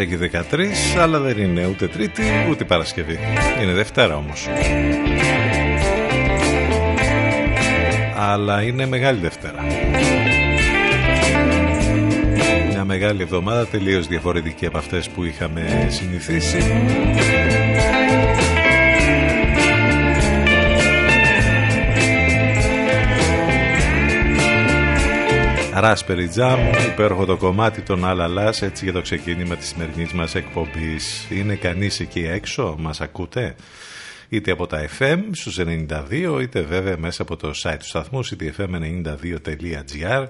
Έχει 13, αλλά δεν είναι ούτε Τρίτη ούτε Παρασκευή. Είναι Δευτέρα όμως. Αλλά είναι μεγάλη Δευτέρα. Μια μεγάλη εβδομάδα, τελείως διαφορετική από αυτές που είχαμε συνηθίσει. Raspberry Jam, υπέροχο το κομμάτι των Αλαλάς, έτσι για το ξεκίνημα της σημερινής μας εκπομπής. Είναι κανείς εκεί έξω, μας ακούτε? Είτε από τα FM στους 92, είτε βέβαια μέσα από το site του σταθμού cityfm92.gr.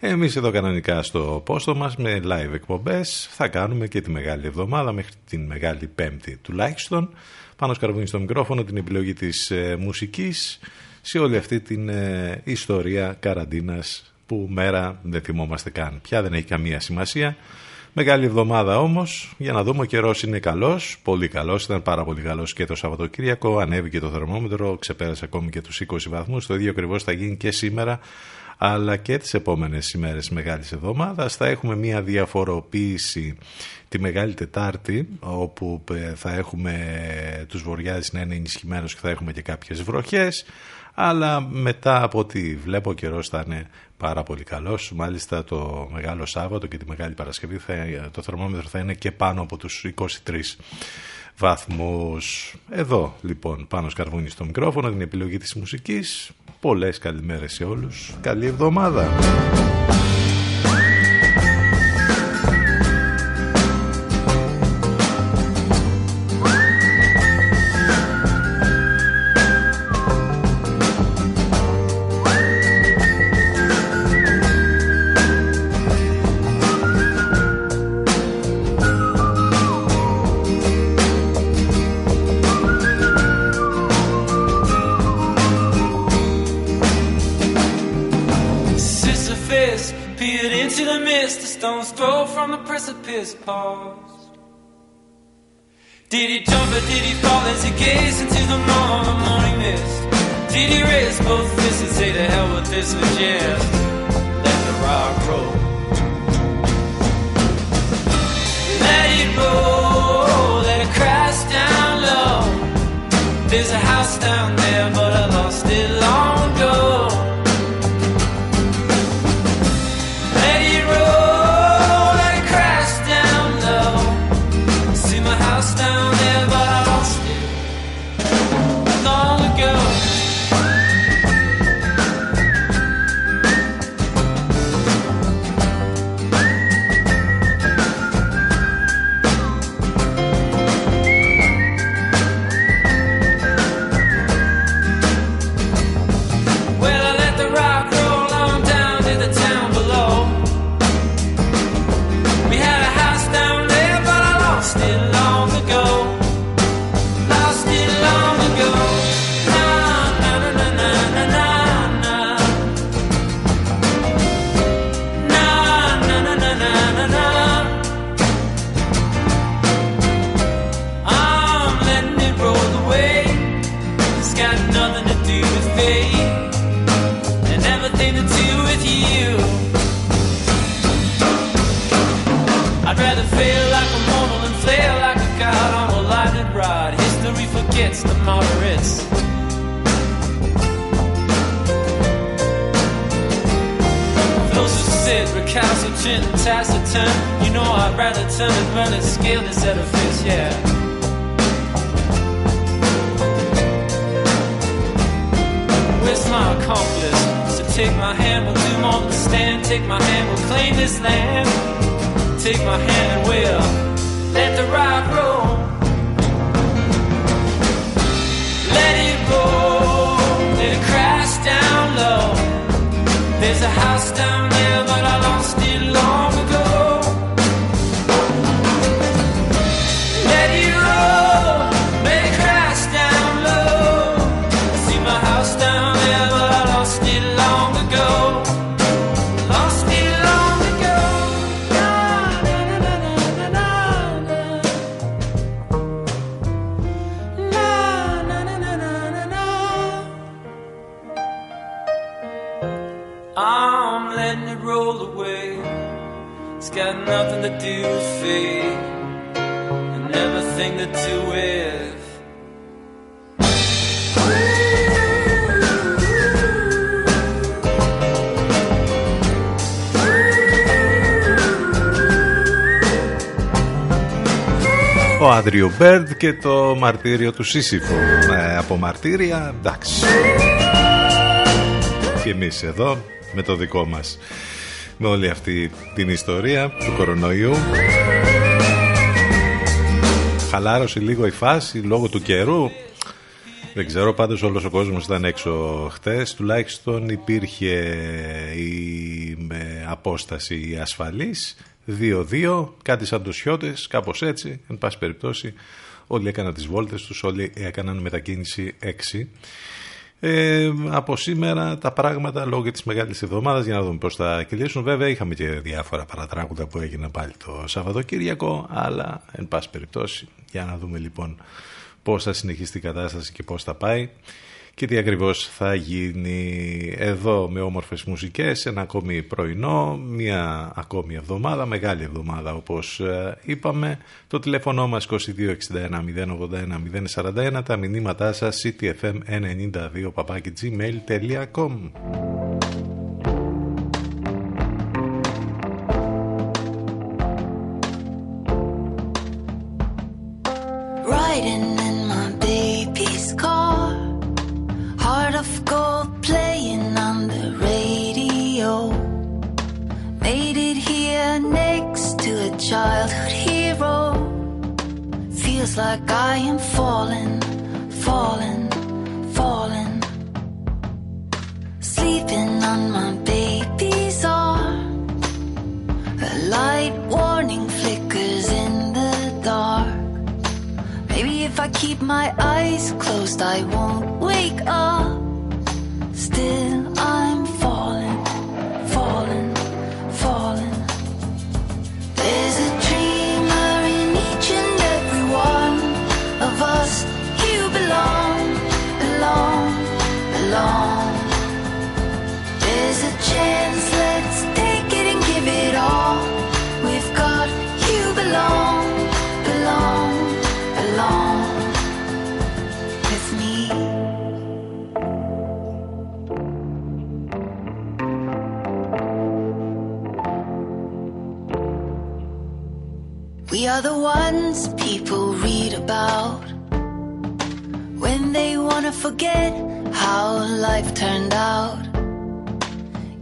Εμείς εδώ κανονικά στο πόστο μας με live εκπομπές θα κάνουμε και τη Μεγάλη Εβδομάδα μέχρι την Μεγάλη Πέμπτη τουλάχιστον. Πάνος Καρβούνης στο μικρόφωνο, την επιλογή της μουσικής σε όλη αυτή την ιστορία καραντίνας, που μέρα δεν θυμόμαστε καν. Πια δεν έχει καμία σημασία. Μεγάλη εβδομάδα όμως. Για να δούμε, ο καιρός είναι καλός. Πολύ καλός. Ήταν πάρα πολύ καλός και το Σαββατοκύριακο. Ανέβηκε το θερμόμετρο. Ξεπέρασε ακόμη και τους 20 βαθμούς. Το ίδιο ακριβώς θα γίνει και σήμερα. Αλλά και τις επόμενες ημέρες Μεγάλης Εβδομάδας. Θα έχουμε μια διαφοροποίηση τη Μεγάλη Τετάρτη, όπου θα έχουμε τους βοριάδες να είναι ενισχυμένους και θα έχουμε και κάποιες βροχές. Αλλά μετά από ό,τι βλέπω, ο καιρός θα είναι πάρα πολύ καλός. Μάλιστα το Μεγάλο Σάββατο και τη Μεγάλη Παρασκευή το θερμόμετρο θα είναι και πάνω από τους 23 βαθμούς. Εδώ λοιπόν Πάνος Καρβούνης στο μικρόφωνο, την επιλογή της μουσικής. Πολλές καλημέρες σε όλους. Καλή εβδομάδα. stones throw from the precipice paused. Did he jump or did he fall as he gazed into the morning mist? Did he raise both fists and say to hell with this majesty? Let the rock roll. Let it roll, let it crash down low. There's a house down there but I lost it long ago. It's the moderates. For those who sit recalcitrant and taciturn, you know I'd rather turn and run and scale this edifice, yeah. Where's my accomplice? So take my hand, we'll do more than stand. Take my hand, we'll claim this land. Take my hand and we'll let the rock roll. Let it crash down low. There's a house down there, but I lost it long ago. Let it roll, let it crash down low. I see my house down there, but I lost it long ago. Lost it long ago. Na na na na na na. Na na na na na. I'm letting it roll away. It's got nothing to do with fate and everything to do with. Ο Άντριου Μπέρντ και το μαρτύριο του Σύσυφου. Από μαρτύρια, εντάξει. Και εμείς εδώ με το δικό μας, με όλη αυτή την ιστορία του κορονοϊού. Χαλάρωσε λίγο η φάση λόγω του καιρού. Δεν ξέρω, πάντως όλος ο κόσμος ήταν έξω χτες. Τουλάχιστον υπήρχε η απόσταση ασφαλής 2-2, κάτι σαν τους χιώτες, κάπως έτσι. Εν πάση περιπτώσει όλοι έκαναν τις βόλτες τους, όλοι έκαναν μετακίνηση 6. Από σήμερα τα πράγματα λόγω της μεγάλης εβδομάδας, για να δούμε πώς θα κυλήσουν. Βέβαια είχαμε και διάφορα παρατράγουδα που έγιναν πάλι το Σαββατοκύριακο, αλλά εν πάση περιπτώσει για να δούμε λοιπόν πώς θα συνεχίσει η κατάσταση και πώς θα πάει και τι ακριβώς θα γίνει. Εδώ με όμορφες μουσικές, ένα ακόμη πρωινό, μια ακόμη εβδομάδα, μεγάλη εβδομάδα όπως είπαμε. Το τηλέφωνο μας 2261 081 041, τα μηνύματά σας cityfm92@gmail.com. Childhood hero, feels like I am falling, falling, falling. Sleeping on my baby's arm, a light warning flickers in the dark. Maybe if I keep my eyes closed I won't wake up. Still I'm falling, falling, falling. We are the ones people read about when they wanna forget how life turned out.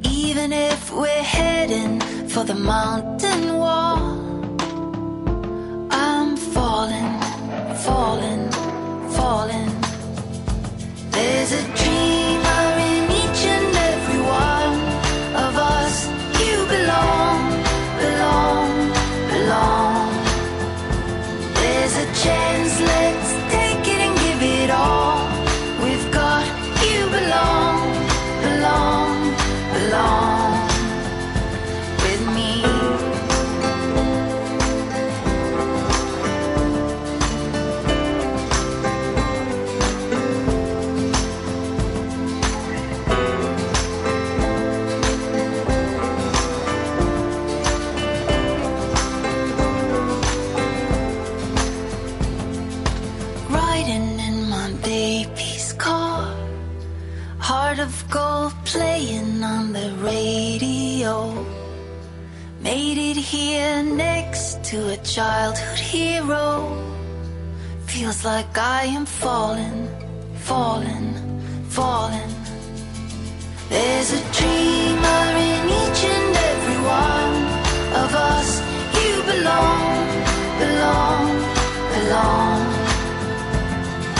Even if we're heading for the mountain wall, I'm falling, falling, falling. There's a dreamer in each and every one of us. You belong, belong, belong. There's a chance, let's take it and give it all we've got. You belong, belong, belong with me. Of gold playing on the radio. Made it here next to a childhood hero. Feels like I am falling, falling, falling. There's a dreamer in each and every one of us. You belong, belong, belong.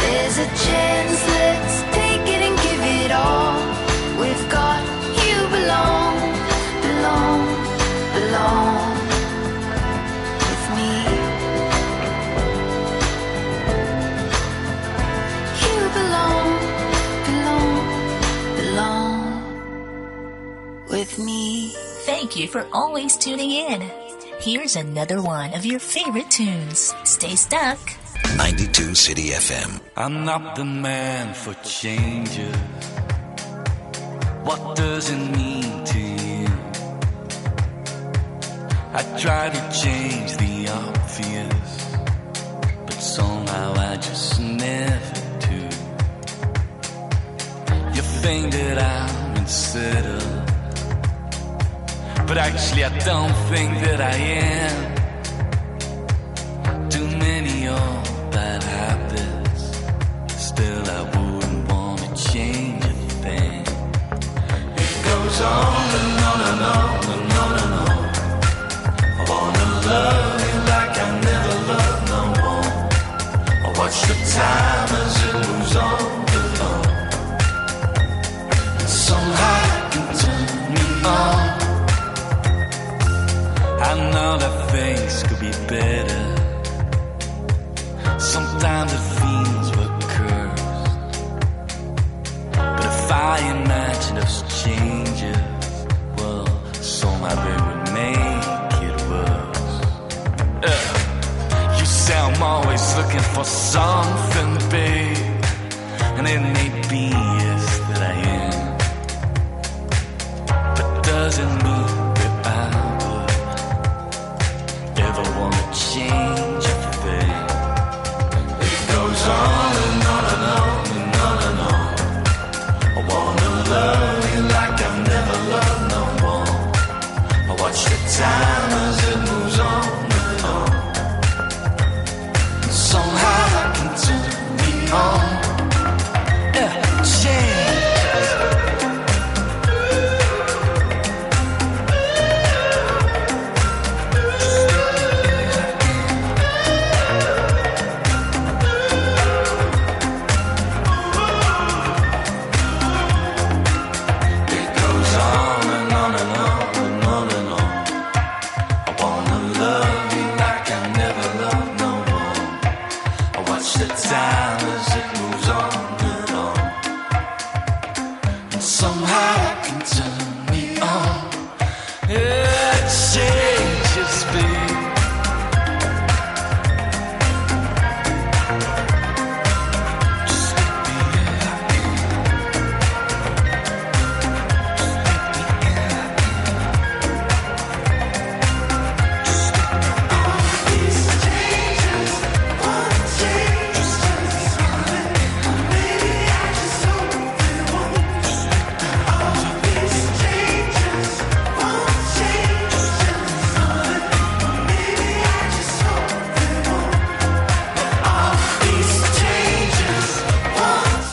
There's a chance, let's take it and give it all we've got. You belong, belong, belong with me. You belong, belong, belong with me. Thank you for always tuning in. Here's another one of your favorite tunes. Stay stuck. 92 City FM. I'm not the man for changes. What does it mean to you? I try to change the obvious, but somehow I just never do. You think that I'm in settle, but actually I don't think that I am. Too many of bad habits, still I wouldn't want to change a thing. It goes on and on and on and on and on. I wanna love you like I never loved no one. I watch the time as it moves on and on. And somehow it can turn me on. I know that things could be better. Sometimes it feels we're cursed, but if I imagine us changes, well, somehow they would make it worse. You say I'm always looking for something big, and it may be yes that I am, but does it mean that I would ever want to change a thing? On and on and on and on and on. I wanna love you like I've never loved no one. I watch the time as it moves on and on. And somehow I can turn me on.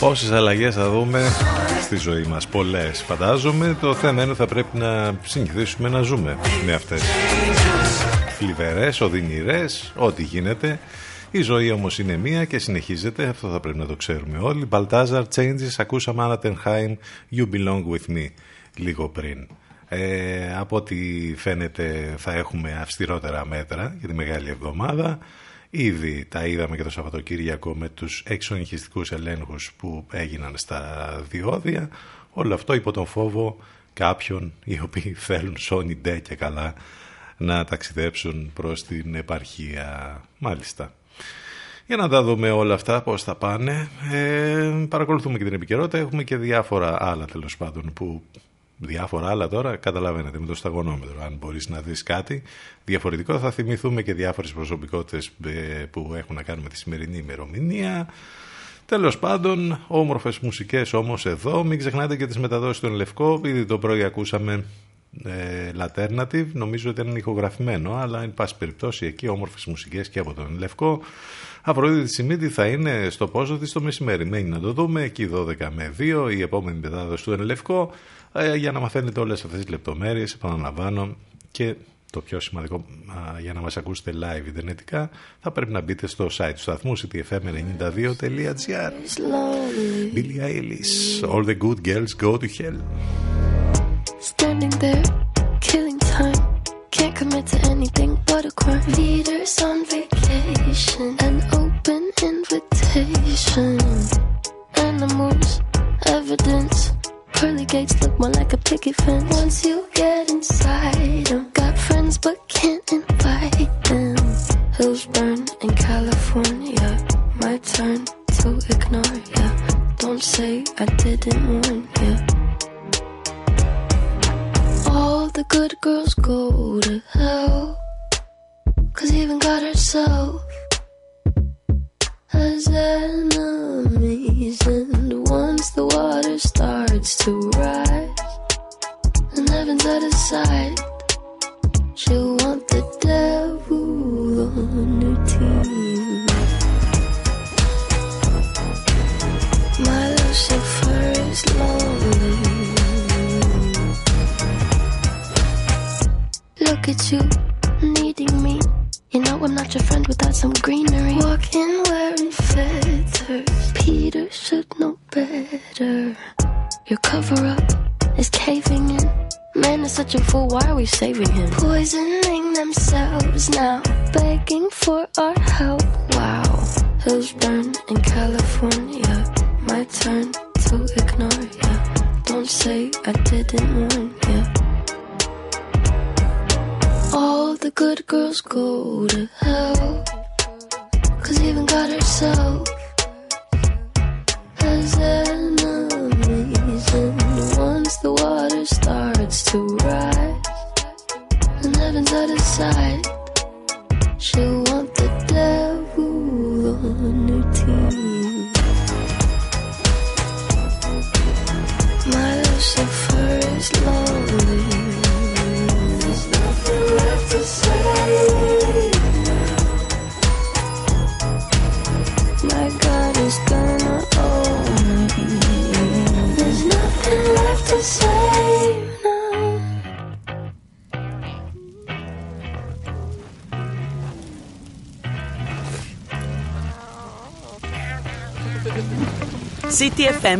Πόσες αλλαγές θα δούμε στη ζωή μας? Πολλές, φαντάζομαι. Το θέμα είναι θα πρέπει να συνηθίσουμε να ζούμε με αυτές. Φλιβερές, οδυνηρές, ό,τι γίνεται. Η ζωή όμως είναι μία και συνεχίζεται. Αυτό θα πρέπει να το ξέρουμε όλοι. Balthazar, Changes. Ακούσαμε Anna Ternheim, You Belong With Me λίγο πριν. Από ό,τι φαίνεται θα έχουμε αυστηρότερα μέτρα για τη μεγάλη εβδομάδα. Ήδη τα είδαμε και το Σαββατοκύριακο με τους εξονυχιστικούς ελέγχους που έγιναν στα διόδια. Όλο αυτό υπό τον φόβο κάποιων οι οποίοι θέλουν σόνι ντε και καλά να ταξιδέψουν προς την επαρχία. Μάλιστα. Για να τα δούμε όλα αυτά πώς θα πάνε. Παρακολουθούμε και την επικαιρότητα. Έχουμε και διάφορα άλλα τέλος πάντων που... Διάφορα άλλα τώρα, καταλαβαίνετε, με το σταγονόμετρο. Αν μπορείς να δεις κάτι διαφορετικό, θα θυμηθούμε και διάφορες προσωπικότητες που έχουν να κάνουν με τη σημερινή ημερομηνία. Τέλος πάντων, όμορφες μουσικές όμως εδώ. Μην ξεχνάτε και τις μεταδόσεις στον Λευκό. Ήδη το πρωί ακούσαμε Alternative. Νομίζω ότι ήταν ηχογραφημένο, αλλά εν πάση περιπτώσει εκεί όμορφες μουσικές και από τον Λευκό. Αφροδίτη Σιμίτη θα είναι στο πόσο της το μεσημέρι. Μένει να το δούμε εκεί 12 με 2 η επόμενη μετάδοση του Ενλευκό. Για να μαθαίνετε όλες αυτές τις λεπτομέρειες, επαναλαμβάνω, και το πιο σημαντικό, για να μας ακούσετε live ιντερνετικά, θα πρέπει να μπείτε στο site του σταθμού cityfm92.gr. Billie Eilish, All the Good Girls Go to Hell. Standing there, killing time. Can't commit to anything but a crime. Leaders on vacation, an open invitation. Animals, evidence. Pearly gates look more like a picket fence. Once you get inside them, got friends but can't invite them. Hills burn in California. My turn to ignore ya. Don't say I didn't warn ya. All the good girls go to hell, 'cause even God herself has enemies. And once the water starts to rise and heaven's out of sight, she'll want the devil on her team. My Lucifer is lonely. Look at you, needing me. You know I'm not your friend without some greenery. Walking wearing feathers, Peter should know better. Your cover-up is caving in. Man is such a fool, why are we saving him? Poisoning themselves now, begging for our help. Wow, hills burn in California. My turn to ignore ya. Don't say I didn't warn ya. All the good girls go to hell, 'cause even God herself has enemies. And once the water starts to rise and heaven's out of sight, she'll want the devil on her team. My Lucifer is lonely. To say my God is gonna own me. There's nothing left to say now. City FM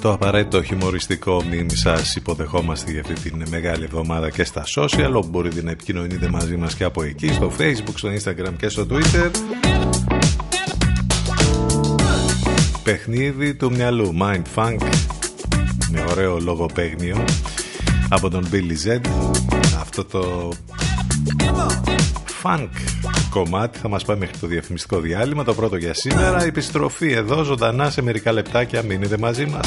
με το απαραίτητο χιουμοριστικό μήνυμα σας υποδεχόμαστε για αυτή την μεγάλη εβδομάδα και στα social, όπου μπορείτε να επικοινωνείτε μαζί μας και από εκεί, στο Facebook, στο Instagram και στο Twitter. Παιχνίδι του μυαλού, Mind Funk, με ωραίο λογοπαίγνιο από τον Billy Z. Αυτό το funk κομμάτι θα μας πάει μέχρι το διαφημιστικό διάλειμμα, το πρώτο για σήμερα. Επιστροφή εδώ ζωντανά σε μερικά λεπτάκια, μείνετε μαζί μας.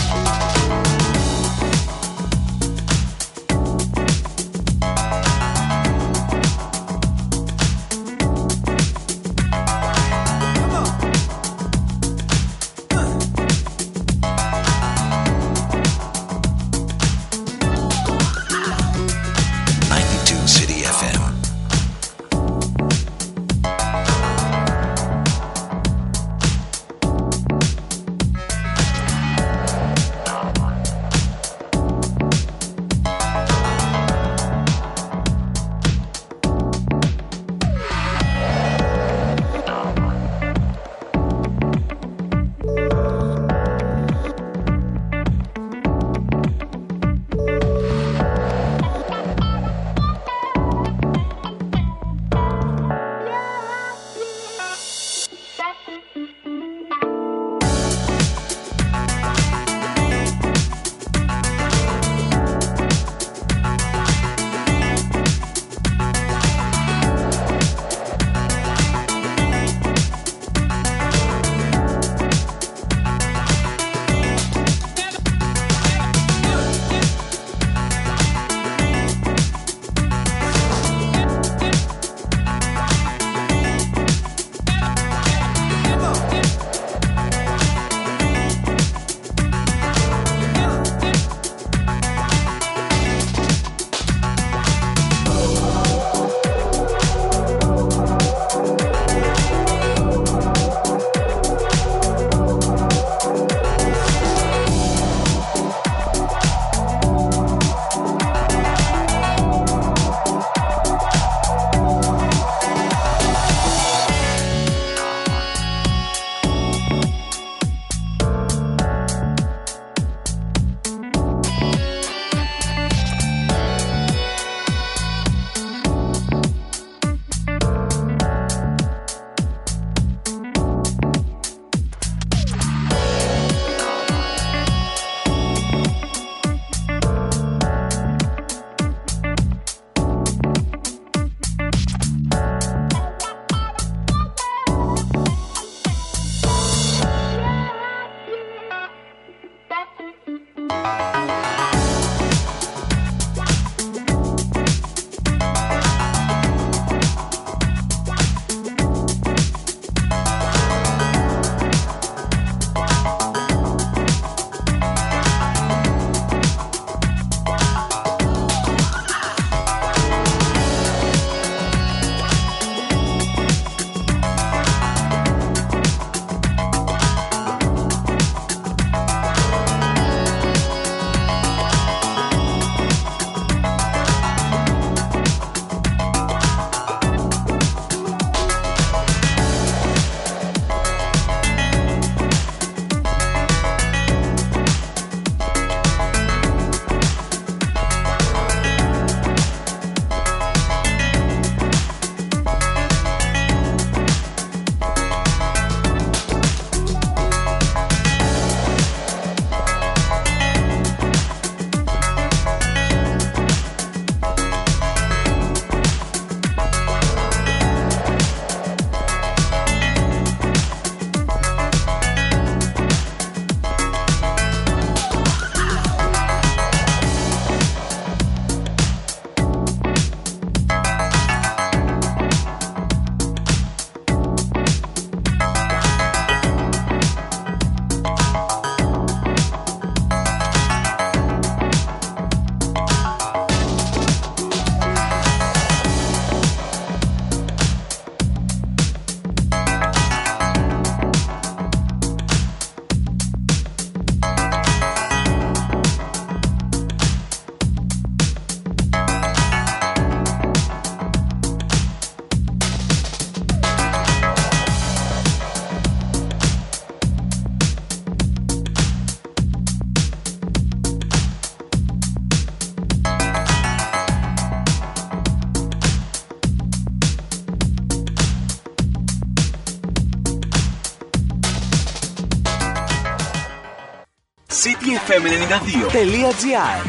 cityfm92.gr.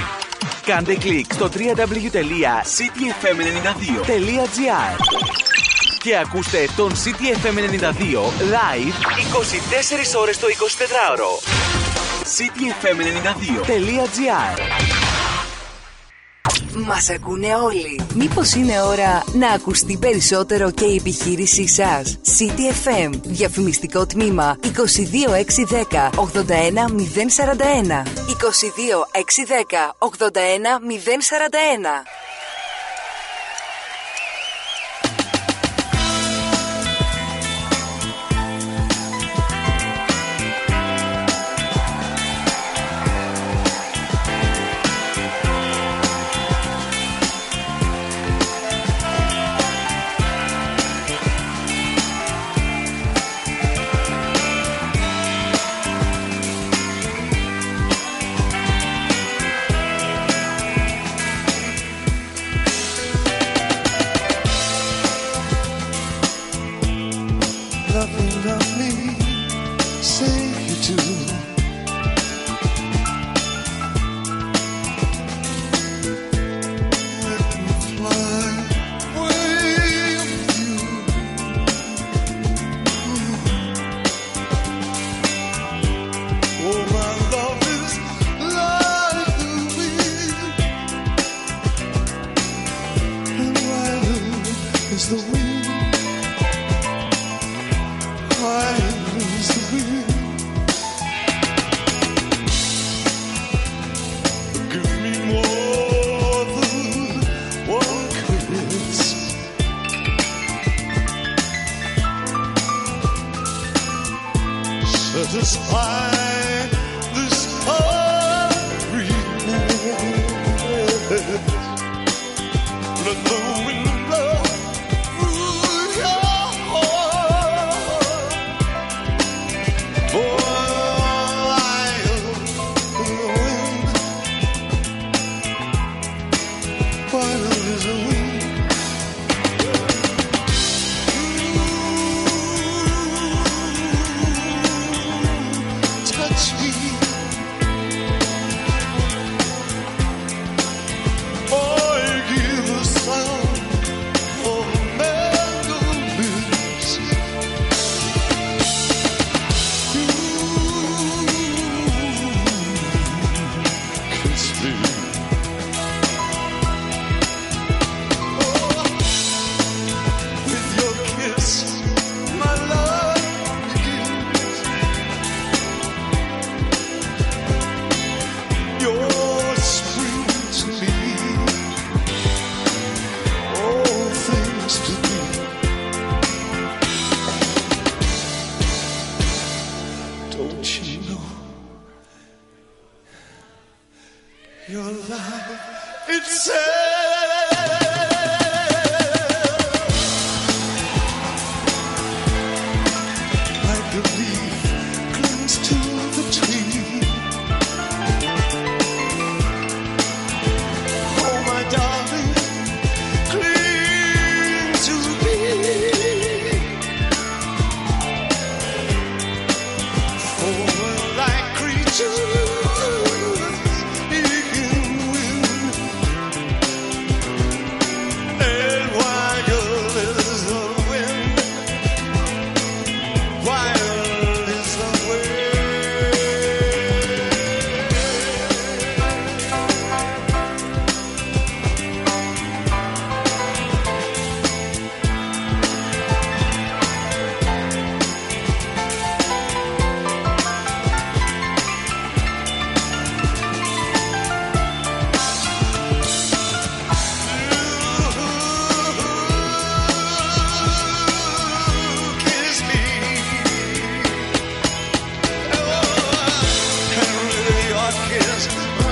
Κάντε κλικ στο www.cityfm92.gr και ακούστε τον City FM 92 live 24 ώρες το 24ωρο. cityfm92.gr. Μας ακούνε όλοι. Μήπως είναι ώρα να ακουστεί περισσότερο και η επιχείρησή σας? City FM, διαφημιστικό τμήμα 22610 81041. 22610 81041.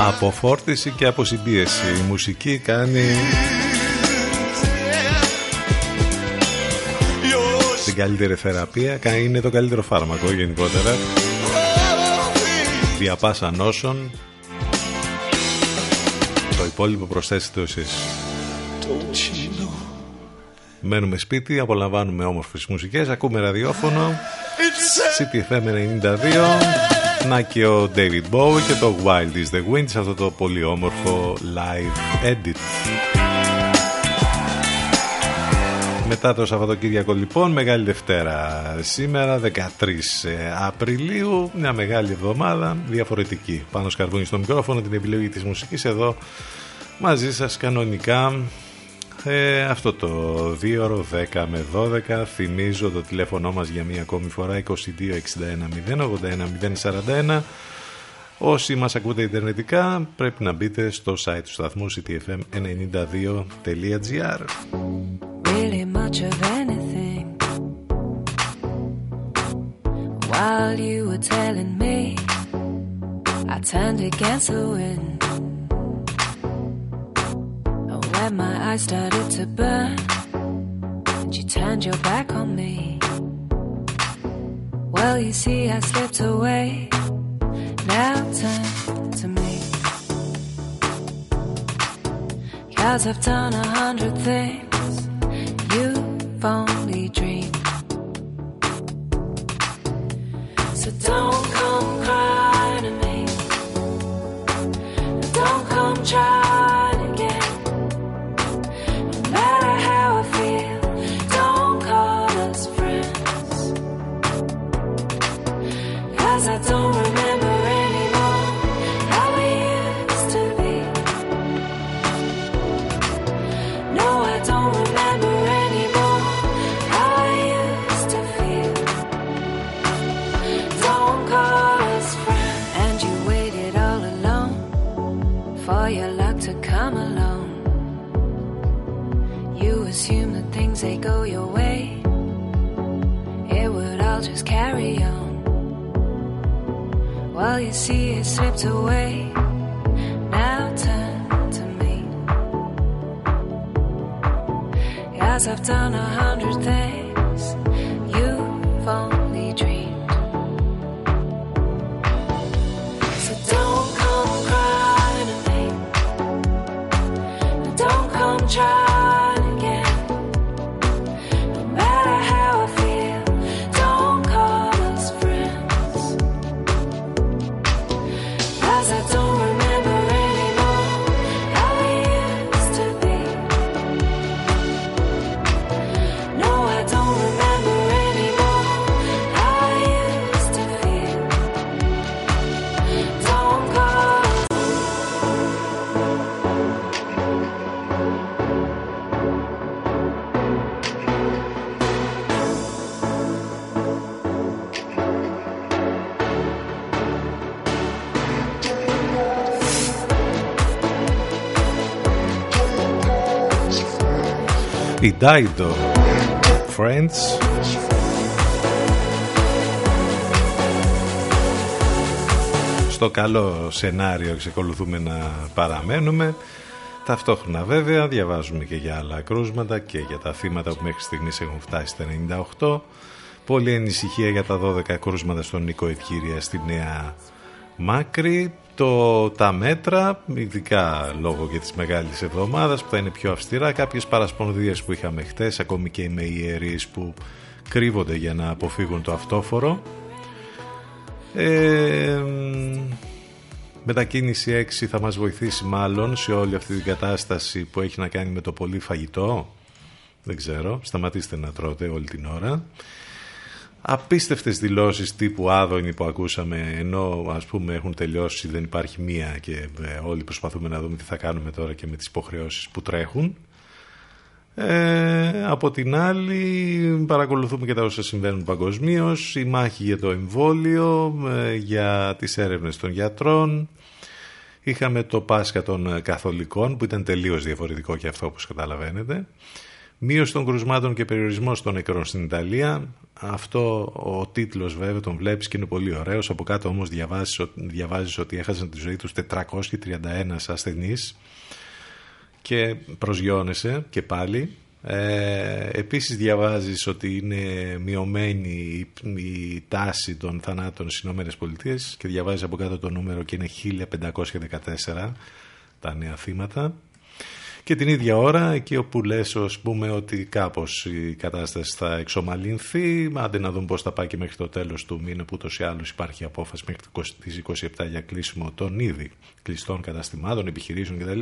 Αποφόρτιση και αποσυμπίεση. Η μουσική κάνει την καλύτερη θεραπεία. Είναι το καλύτερο φάρμακο γενικότερα. Διαπάσα νόσων. Το υπόλοιπο προσθέστε εσείς. Μένουμε σπίτι, απολαμβάνουμε όμορφες μουσικές, ακούμε ραδιόφωνο. CTFM 92. να και ο David Bowie και το Wild is the Wind σε αυτό το πολύ όμορφο live edit. Μετά το Σαββατοκύριακο λοιπόν, Μεγάλη Δευτέρα σήμερα, 13 Απριλίου, μια μεγάλη εβδομάδα, διαφορετική. Πάνος Καρβούνης στο μικρόφωνο, την επιλογή της μουσικής εδώ μαζί σας κανονικά. Αυτό το 2ωρο 10 με 12, θυμίζω το τηλέφωνο μας για μία ακόμη φορά, 2261 081 041. Όσοι μας ακούτε ιντερνετικά πρέπει να μπείτε στο site του σταθμού cityfm92.gr. Really much of anything while you were telling me I turned against the wind. When my eyes started to burn and you turned your back on me, well, you see, I slipped away. Now turn to me, 'cause I've done 100 things you've only dreamed. So don't come crying to me, don't come trying. I don't remember anymore how we used to be. No, I don't remember anymore how I used to feel. Don't call us friends. And you waited all alone for your luck to come along. You assume that things they go your way, it would all just carry on. Well, you see, it slipped away. Now turn to me, 'cause I've done 100 things you've only dreamed. So don't come crying to me, don't come trying. Η Dido, Friends. Στο καλό σενάριο εξακολουθούμε να παραμένουμε. Ταυτόχρονα βέβαια διαβάζουμε και για άλλα κρούσματα και για τα θύματα που μέχρι στιγμής έχουν φτάσει στα 98. Πολύ ανησυχία για τα 12 κρούσματα στον Νίκο Ευκύρια στη Νέα Μάκρη. Τα μέτρα, ειδικά λόγω και της μεγάλης εβδομάδας που θα είναι πιο αυστηρά, κάποιες παρασπονδίες που είχαμε χτες, ακόμη και με ιερείς που κρύβονται για να αποφύγουν το αυτόφορο. Μετακίνηση 6 θα μας βοηθήσει μάλλον σε όλη αυτή την κατάσταση που έχει να κάνει με το πολύ φαγητό. Δεν ξέρω, σταματήστε να τρώτε όλη την ώρα. Απίστευτες δηλώσεις τύπου Άδωνη που ακούσαμε, ενώ ας πούμε έχουν τελειώσει, δεν υπάρχει μία και όλοι προσπαθούμε να δούμε τι θα κάνουμε τώρα και με τις υποχρεώσεις που τρέχουν. Από την άλλη παρακολουθούμε και τα όσα συμβαίνουν παγκοσμίως, η μάχη για το εμβόλιο, για τις έρευνες των γιατρών. Είχαμε το Πάσχα των Καθολικών που ήταν τελείως διαφορετικό και αυτό, όπως καταλαβαίνετε. Μείωση των κρουσμάτων και περιορισμός των νεκρών στην Ιταλία. Αυτό ο τίτλος βέβαια τον βλέπεις και είναι πολύ ωραίος. Από κάτω όμως διαβάζεις ότι έχασαν τη ζωή τους 431 ασθενείς και προσγειώνεσαι και πάλι. Επίσης διαβάζεις ότι είναι μειωμένη η τάση των θανάτων στις ΗΠΑ και διαβάζεις από κάτω το νούμερο και είναι 1514 τα νέα θύματα. και την ίδια ώρα εκεί όπου λες ας πούμε ότι κάπως η κατάσταση θα εξομαλυνθεί, άντε να δούμε πώς θα πάει και μέχρι το τέλος του μήνα που ούτως ή άλλως υπάρχει απόφαση μέχρι τις 27 για κλείσιμο των ήδη κλειστών καταστημάτων, επιχειρήσεων κτλ.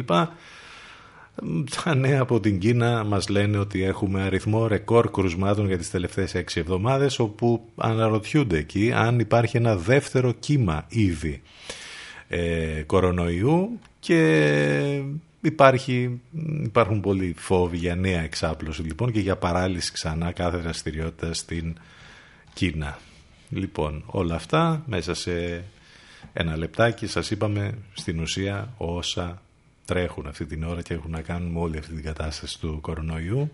Τα νέα από την Κίνα μας λένε ότι έχουμε αριθμό ρεκόρ κρουσμάτων για τις τελευταίες 6 εβδομάδες, όπου αναρωτιούνται εκεί αν υπάρχει ένα δεύτερο κύμα ήδη κορονοϊού και υπάρχουν πολλοί φόβοι για νέα εξάπλωση λοιπόν και για παράλυση ξανά κάθε δραστηριότητα στην Κίνα. Λοιπόν, όλα αυτά μέσα σε ένα λεπτάκι σας είπαμε στην ουσία όσα τρέχουν αυτή την ώρα και έχουν να κάνουν με όλη αυτή την κατάσταση του κορονοϊού.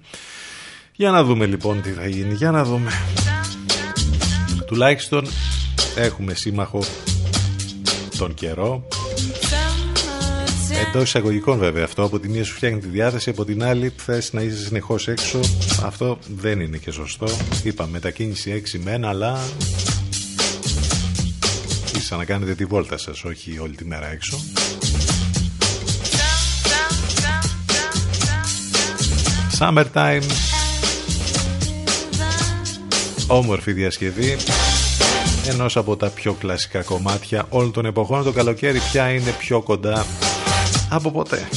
Για να δούμε λοιπόν τι θα γίνει. Για να δούμε. Τουλάχιστον έχουμε σύμμαχο τον καιρό. Εντός εισαγωγικών βέβαια αυτό. Από τη μία σου φτιάχνει τη διάθεση, από την άλλη θες να είσαι συνεχώς έξω. Αυτό δεν είναι και σωστό. Είπα μετακίνηση έξι μένα, αλλά ίσα να κάνετε τη βόλτα σας, όχι όλη τη μέρα έξω. Summertime, όμορφη διασκευή ενός από τα πιο κλασικά κομμάτια όλων των εποχών. Το καλοκαίρι πια είναι πιο κοντά από ποτέ.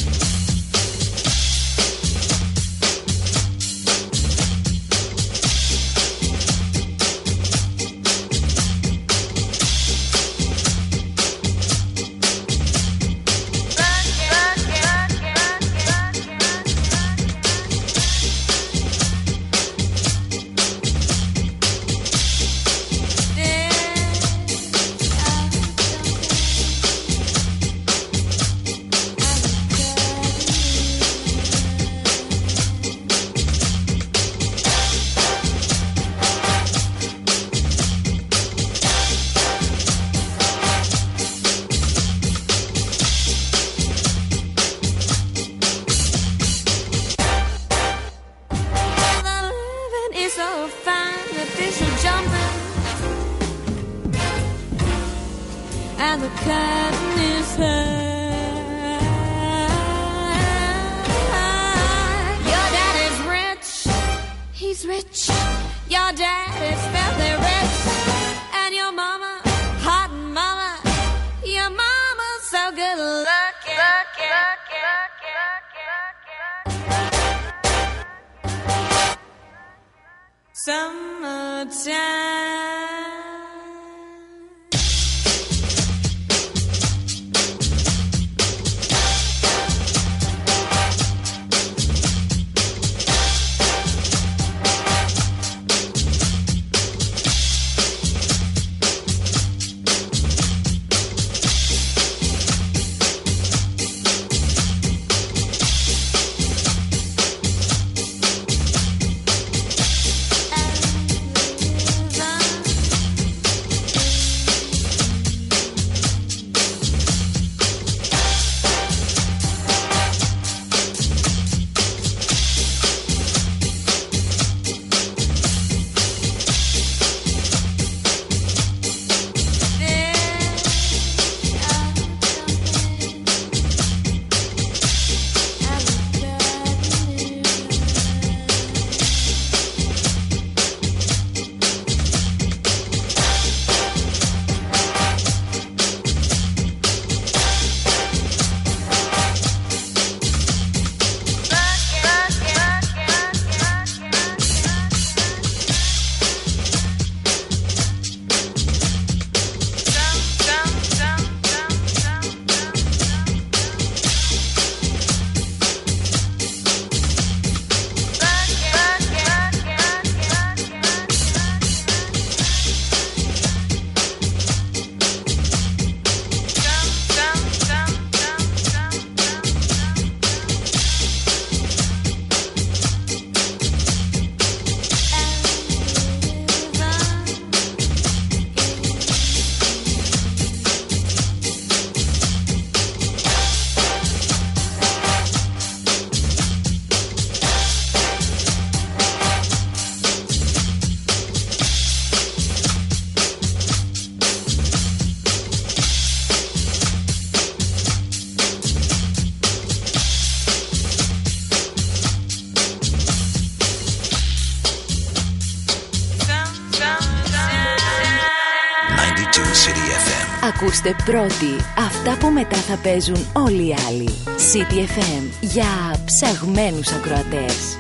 Ακούστε πρώτοι αυτά που μετά θα παίζουν όλοι οι άλλοι. City FM για ψαγμένους ακροατές.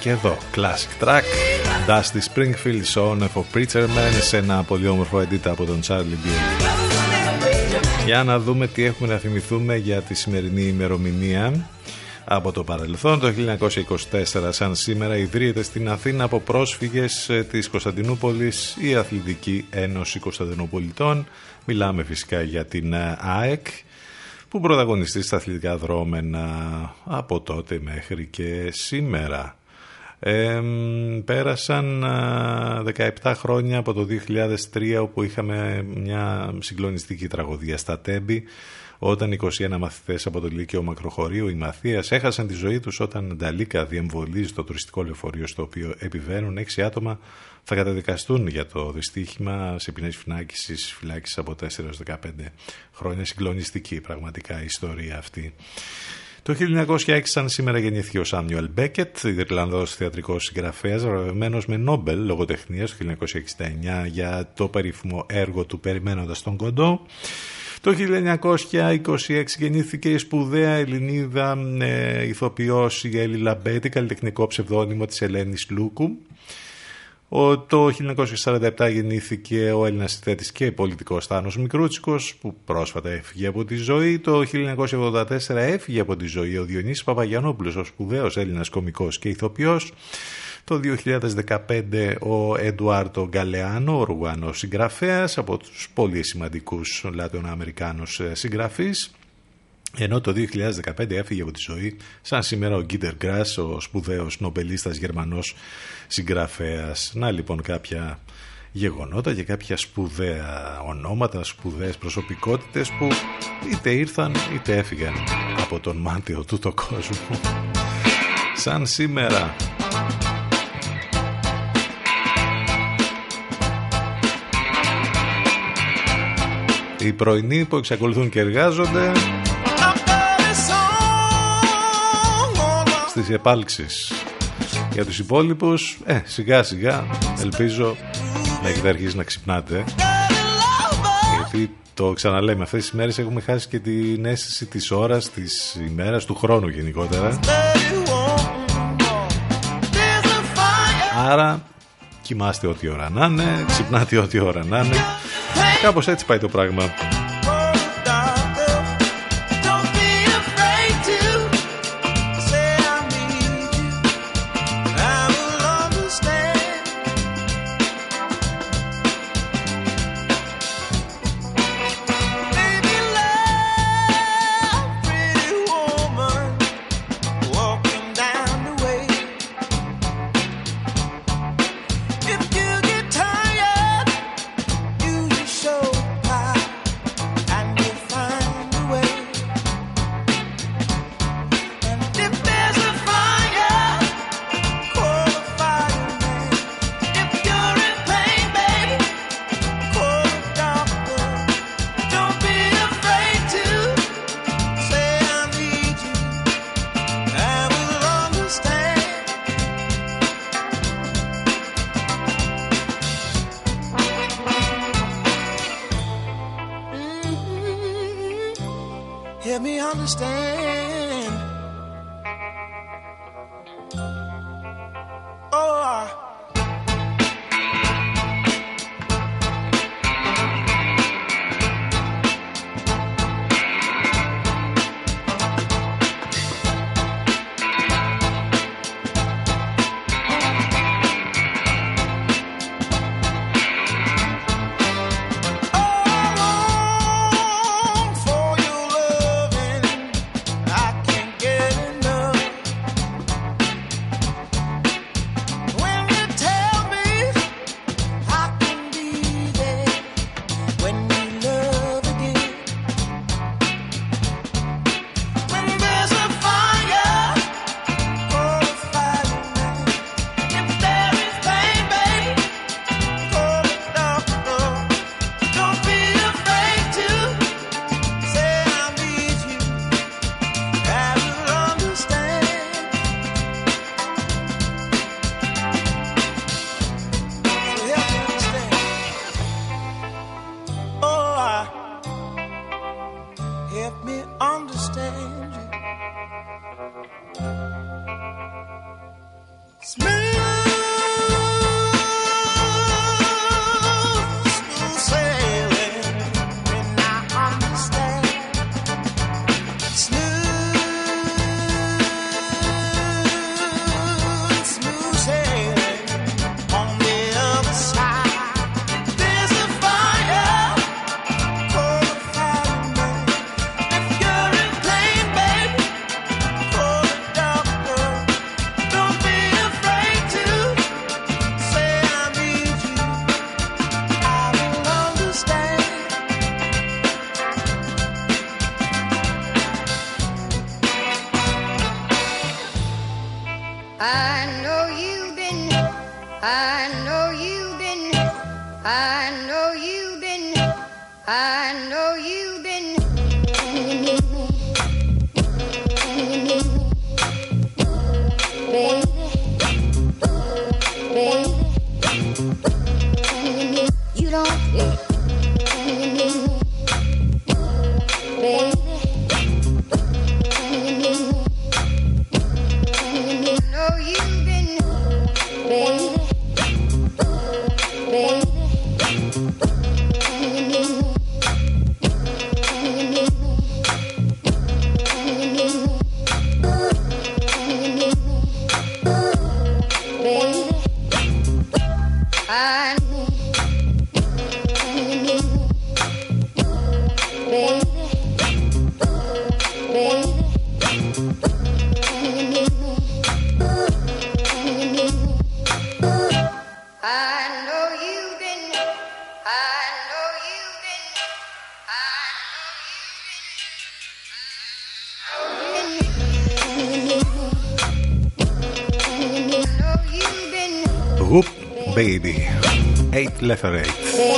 Και εδώ, classic track Dusty Springfield, Son of a Preacher Man, σε ένα πολύ όμορφο edit από τον Charlie B. Για να δούμε τι έχουμε να θυμηθούμε για τη σημερινή ημερομηνία από το παρελθόν. Το 1924 σαν σήμερα ιδρύεται στην Αθήνα από πρόσφυγες της Κωνσταντινούπολης η Αθλητική Ένωση Κωνσταντινούπολιτών. Μιλάμε φυσικά για την ΑΕΚ, που πρωταγωνιστεί στα αθλητικά δρόμενα από τότε μέχρι και σήμερα. Πέρασαν 17 χρόνια από το 2003, όπου είχαμε μια συγκλονιστική τραγωδία στα Τέμπη, όταν 21 μαθητές από το Λύκειο Μακροχωρίου η Μαθίας έχασαν τη ζωή τους όταν ανταλίκα διεμβολίζει το τουριστικό λεωφορείο στο οποίο επιβαίνουν. 6 άτομα θα καταδικαστούν για το δυστύχημα σε ποινές φυλάκισης, από 4 έως 15 χρόνια. Συγκλονιστική πραγματικά η ιστορία αυτή. Το 1906 σαν σήμερα γεννήθηκε ο Σάμιουελ Μπέκετ, Ιρλανδός θεατρικός συγγραφέας, βραβευμένος με Νόμπελ λογοτεχνίας το 1969 για το περίφημο έργο του «Περιμένοντας τον Κοντό». Το 1926 γεννήθηκε η σπουδαία Ελληνίδα ηθοποιός η Έλλη Λαμπέτη, καλλιτεχνικό ψευδόνυμο της Ελένης Λούκου. Το 1947 γεννήθηκε ο Έλληνας συνθέτης και πολιτικός Θάνος Μικρούτσικος, που πρόσφατα έφυγε από τη ζωή. Το 1984 έφυγε από τη ζωή ο Διονύσης Παπαγιαννόπουλος, ο σπουδαίος Έλληνας κωμικός και ηθοποιός. Το 2015 ο Εντουάρντο Γκαλεάνο, ο Ρουγάνος συγγραφέας, από τους πολύ σημαντικούς Λατινοαμερικάνους συγγραφείς. Ενώ το 2015 έφυγε από τη ζωή σαν σήμερα ο Günter Grass, ο σπουδαίος νομπελίστας γερμανός συγγραφέας. Να λοιπόν κάποια γεγονότα και κάποια σπουδαία ονόματα, σπουδαίες προσωπικότητες που είτε ήρθαν είτε έφυγαν από τον μάντιο του το κόσμο. Σαν σήμερα... οι πρωινοί που εξακολουθούν και εργάζονται στις επάλξεις. Για τους υπόλοιπους, σιγά σιγά ελπίζω να έχετε αρχίσει να ξυπνάτε, γιατί το ξαναλέμε, αυτές τις μέρες έχουμε χάσει και την αίσθηση της ώρας, της ημέρας, του χρόνου γενικότερα. Άρα κοιμάστε ό,τι ώρα να είναι, ξυπνάτε ό,τι ώρα να είναι. Κάπως έτσι πάει το πράγμα. understand. Oh,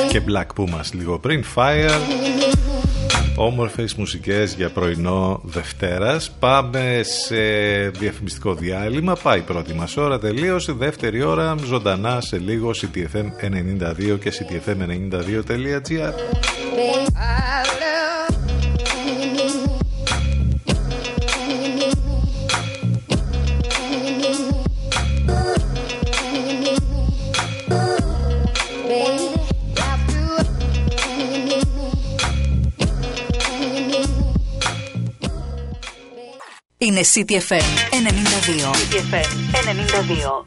και Black που μας λίγο πριν. Fire. Όμορφες μουσικές για πρωινό Δευτέρας. Πάμε σε διαφημιστικό διάλειμμα. Πάει η πρώτη μας ώρα, τελείωσε. Δεύτερη ώρα ζωντανά σε λίγο. CTFM 92 και CTFM92.gr. Είναι City FM 92. City FM 92.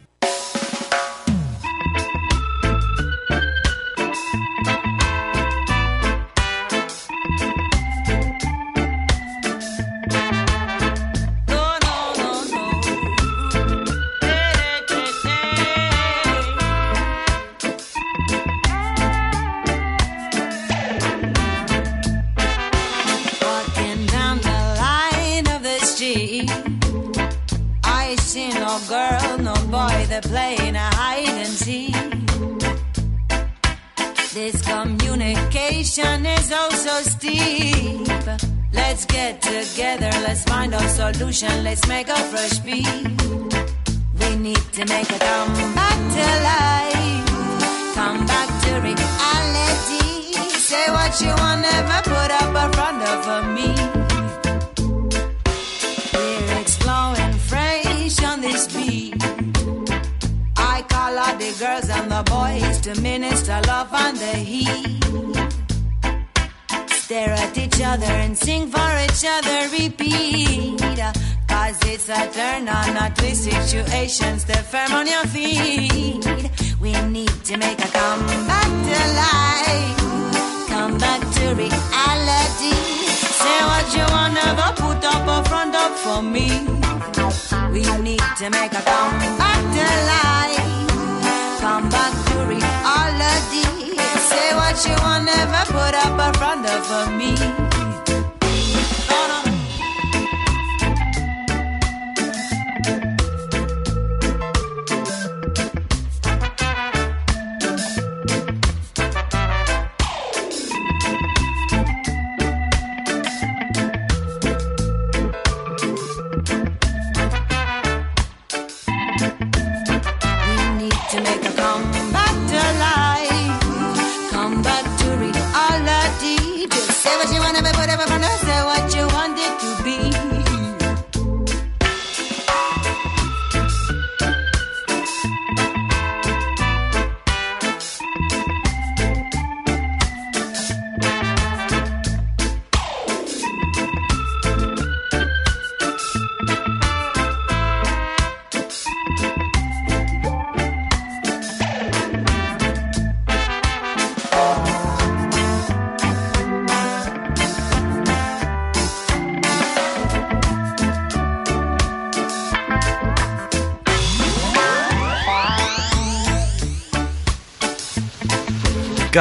Let's make a fresh beat. We need to make a come back to life, come back to reality. Say what you want, never put up a front for me. the girls and the boys to minister love on the heat. Stare at each other and sing for each other, repeat. Cause it's a turn on, not twist situation, stay firm on your feet. We need to make a comeback to life, come back to reality. Say what you wanna, but put up a front up for me. We need to make a comeback to life, come back to reality. Say what you wanna, but put up a front up for me.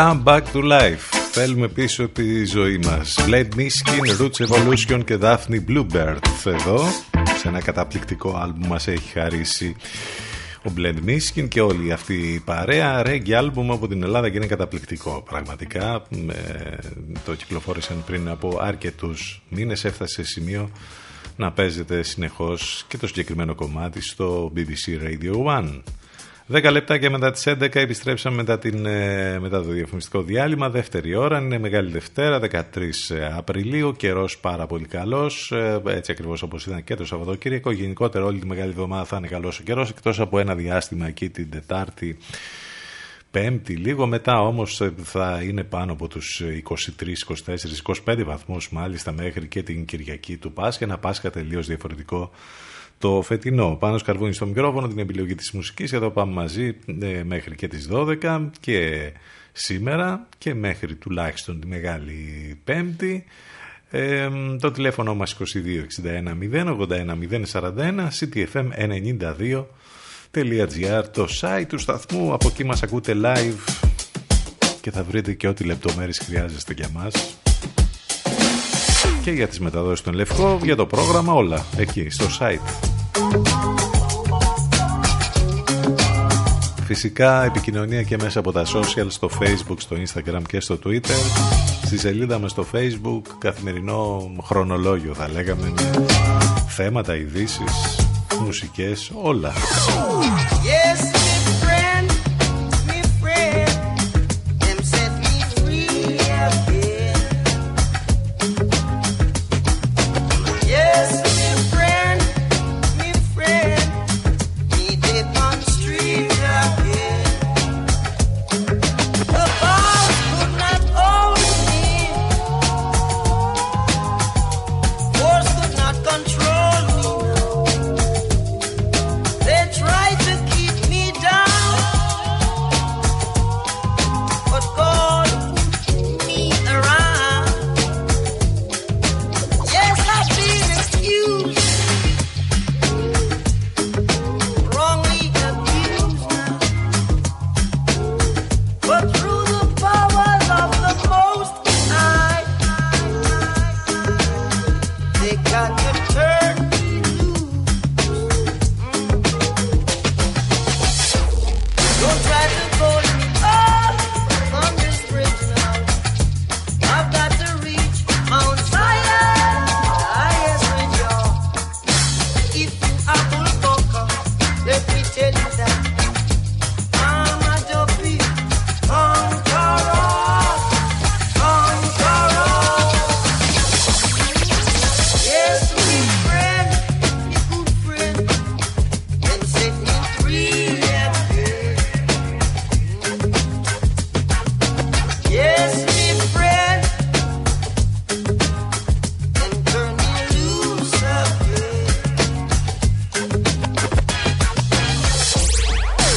Come back to life. Θέλουμε πίσω τη ζωή μας. Blend Miskin, Roots Evolution και Daphne Bluebird. Εδώ, σε ένα καταπληκτικό άλμπουμ μας έχει χαρίσει ο Blend Miskin και όλη αυτή η παρέα. Reggae άλμπουμ από την Ελλάδα και είναι καταπληκτικό. Πραγματικά το κυκλοφόρησαν πριν από αρκετούς μήνες. Έφτασε σε σημείο να παίζεται συνεχώς και το συγκεκριμένο κομμάτι στο BBC Radio 1. 10 λεπτά και μετά τις 11 επιστρέψαμε μετά το διαφημιστικό διάλειμμα. Δεύτερη ώρα, είναι Μεγάλη Δευτέρα, 13 Απριλίου, καιρός πάρα πολύ καλός, έτσι ακριβώς όπως ήταν και το Σαββατοκύριακο. Γενικότερα όλη τη Μεγάλη Εβδομάδα θα είναι καλός ο καιρός, εκτός από ένα διάστημα εκεί την Τετάρτη, Πέμπτη λίγο. Μετά όμως θα είναι πάνω από τους 23, 24, 25 βαθμούς μάλιστα μέχρι και την Κυριακή του Πάσχα. Ένα Πάσχα τελείως διαφορετικό το φετινό. Πάνος Καρβούνης στο μικρόφωνο, την επιλογή της μουσικής. Εδώ πάμε μαζί μέχρι και τις 12 και σήμερα και μέχρι τουλάχιστον τη Μεγάλη Πέμπτη. Το τηλέφωνο μας 2261 081 041, cityfm92.gr το site του σταθμού. Από εκεί μας ακούτε live και θα βρείτε και ό,τι λεπτομέρειες χρειάζεστε για μας. Και για τις μεταδόσεις στον Λευκό, για το πρόγραμμα, όλα εκεί στο site. Φυσικά επικοινωνία και μέσα από τα social, στο Facebook, στο Instagram και στο Twitter. Στη σελίδα μας στο Facebook καθημερινό χρονολόγιο θα λέγαμε, θέματα, ειδήσεις, μουσικές, όλα. Yes. Me down.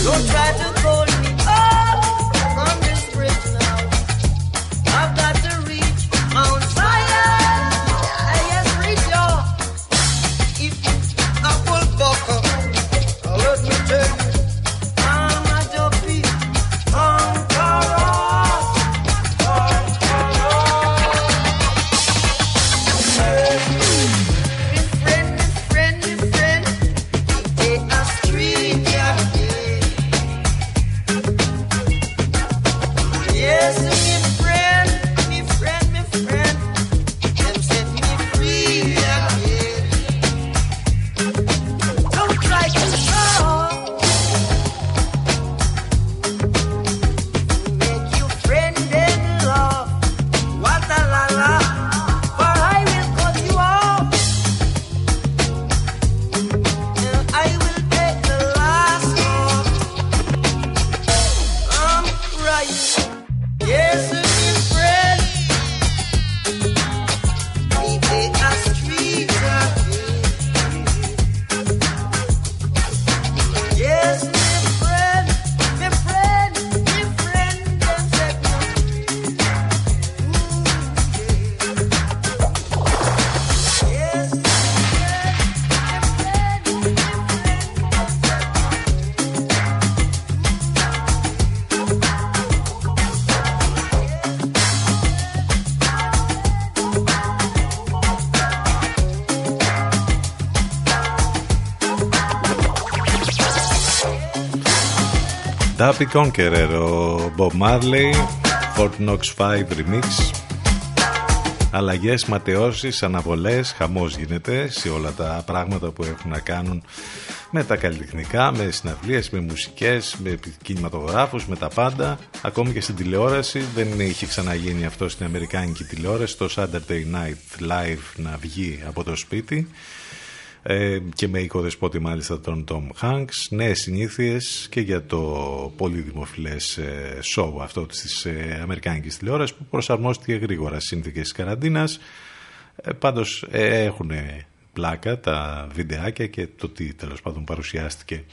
Don't try to hold me up from this bridge now. I've got to reach Mount Zion. Yes, reach y'all. If I pull back up, let me tell you, I'm a dopey, I'm Tara. Happy Conqueror, ο Bob Marley, Fort Knox 5 Remix. Αλλαγές, ματαιώσεις, αναβολές, χαμός γίνεται σε όλα τα πράγματα που έχουν να κάνουν με τα καλλιτεχνικά, με συναυλίες, με μουσικές, με κινηματογράφους, με τα πάντα. Ακόμη και στην τηλεόραση, δεν είχε ξαναγίνει αυτό στην αμερικάνικη τηλεόραση, το Saturday Night Live να βγει από το σπίτι. Και με οικοδεσπότη μάλιστα τον Tom Hanks, νέες συνήθειες και για το πολύ δημοφιλές show αυτό της αμερικάνικης τηλεόρασης που προσαρμόστηκε γρήγορα στις συνθήκες της καραντίνας. Πάντως έχουν πλάκα τα βιντεάκια και το τι τέλος πάντων παρουσιάστηκε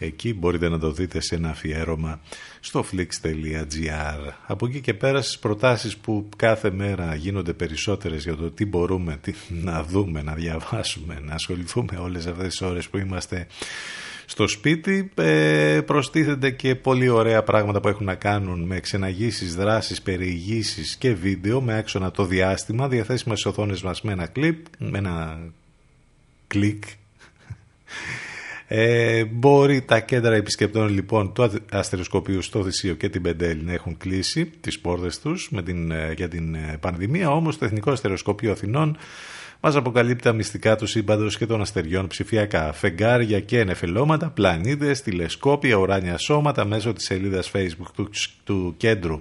εκεί. Μπορείτε να το δείτε σε ένα αφιέρωμα στο flix.gr. Από εκεί και πέρα στις προτάσεις που κάθε μέρα γίνονται περισσότερες για το τι μπορούμε να δούμε, να διαβάσουμε, να ασχοληθούμε όλες αυτές τις ώρες που είμαστε στο σπίτι, προστίθενται και πολύ ωραία πράγματα που έχουν να κάνουν με ξεναγήσεις, δράσεις, περιηγήσεις και βίντεο με άξονα το διάστημα, διαθέσιμα στις οθόνες μας με ένα κλικ, μπορεί τα κέντρα επισκεπτών λοιπόν του αστεροσκοπίου στο Θησείο και την Πεντέλη να έχουν κλείσει τις πόρτες τους για την πανδημία, όμως το Εθνικό Αστεροσκοπείο Αθηνών μας αποκαλύπτει τα μυστικά του σύμπαντος και των αστεριών ψηφιακά, φεγγάρια και ενεφελώματα, πλανήτες, τηλεσκόπια, ουράνια σώματα μέσω της σελίδας Facebook του κέντρου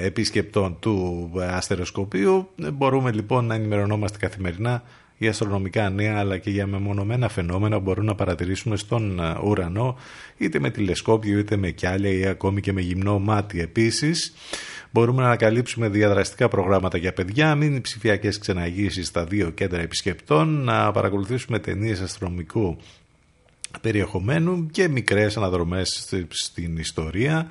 επισκεπτών του αστεροσκοπείου. Μπορούμε λοιπόν να ενημερωνόμαστε καθημερινά για αστρονομικά νέα αλλά και για μεμονωμένα φαινόμενα που μπορούν να παρατηρήσουμε στον ουρανό, είτε με τηλεσκόπιο είτε με κιάλια ή ακόμη και με γυμνό μάτι. Επίσης, μπορούμε να ανακαλύψουμε διαδραστικά προγράμματα για παιδιά, μίνι ψηφιακές ξεναγήσεις στα δύο κέντρα επισκεπτών, να παρακολουθήσουμε ταινίες αστρονομικού περιεχομένου και μικρές αναδρομές στην ιστορία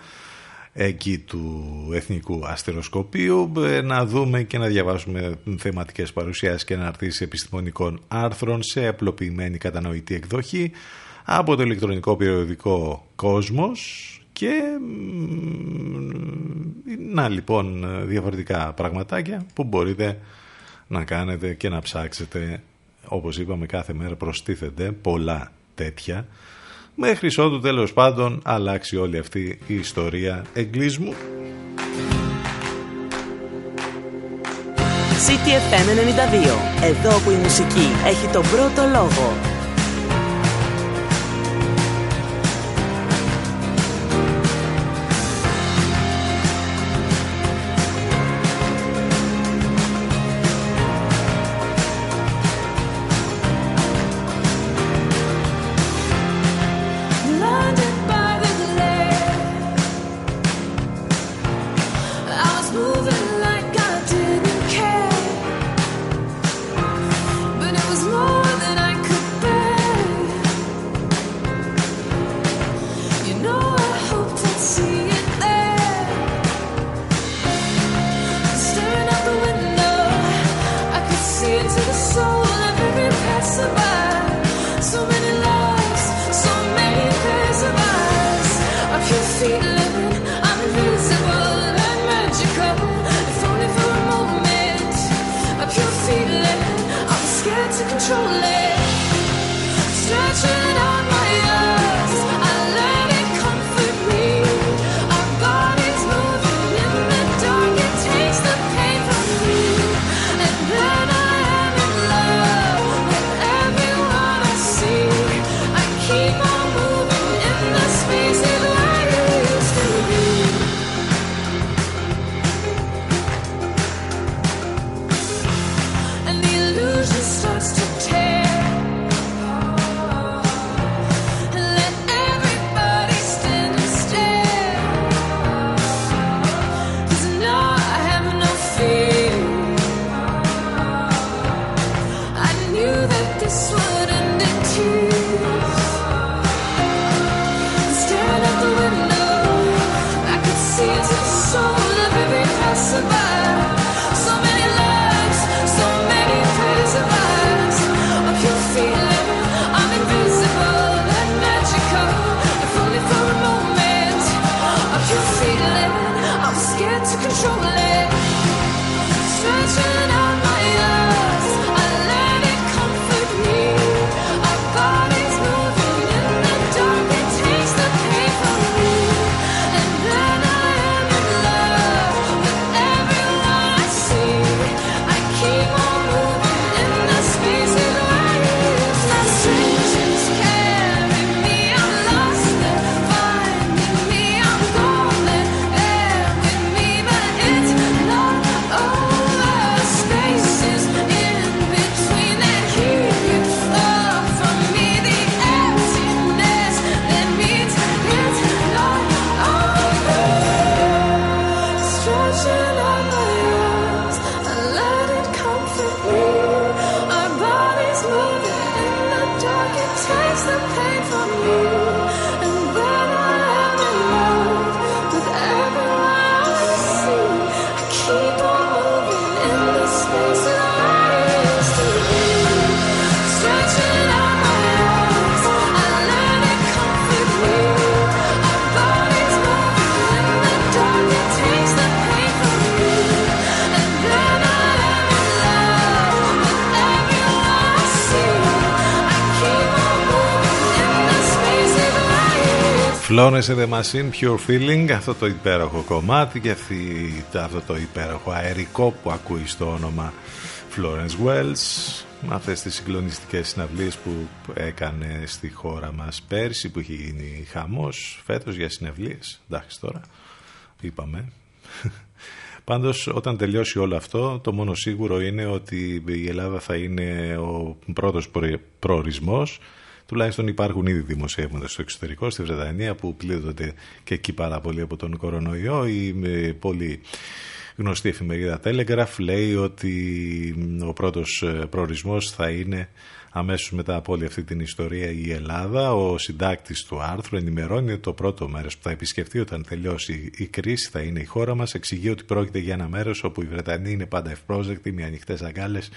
εκεί του Εθνικού Αστεροσκοπείου, να δούμε και να διαβάσουμε θεματικές παρουσιάσεις και αναρτήσεις επιστημονικών άρθρων σε απλοποιημένη κατανοητή εκδοχή από το ηλεκτρονικό περιοδικό Κόσμος και να λοιπόν διαφορετικά πραγματάκια που μπορείτε να κάνετε και να ψάξετε. Όπως είπαμε, κάθε μέρα προστίθενται πολλά τέτοια, μέχρι ότου τέλος πάντων αλλάξει όλη αυτή η ιστορία εγκλείσμου. City FM 92. Εδώ που η μουσική έχει τον πρώτο λόγο. But it was more than I could bear. Florence and the Machine, Pure Feeling, αυτό το υπέροχο κομμάτι και αυτό το υπέροχο αερικό που ακούει στο όνομα Florence Welch, αυτές τις συγκλονιστικές συναυλίες που έκανε στη χώρα μας πέρσι, που είχε γίνει χαμός, φέτος για συναυλίες, εντάξει τώρα, είπαμε. Πάντως όταν τελειώσει όλο αυτό, το μόνο σίγουρο είναι ότι η Ελλάδα θα είναι ο πρώτος προορισμός. Τουλάχιστον υπάρχουν ήδη δημοσιεύματα στο εξωτερικό, στη Βρετανία, που πλήττονται και εκεί πάρα πολύ από τον κορονοϊό. Η πολύ γνωστή εφημερίδα Telegraph λέει ότι ο πρώτος προορισμός θα είναι αμέσως μετά από όλη αυτή την ιστορία η Ελλάδα. Ο συντάκτης του άρθρου ενημερώνει ότι το πρώτο μέρος που θα επισκεφτεί όταν τελειώσει η κρίση θα είναι η χώρα μας. Εξηγεί ότι πρόκειται για ένα μέρος όπου οι Βρετανοί είναι πάντα ευπρόσδεκτοι, με ανοιχτές αγκάλες,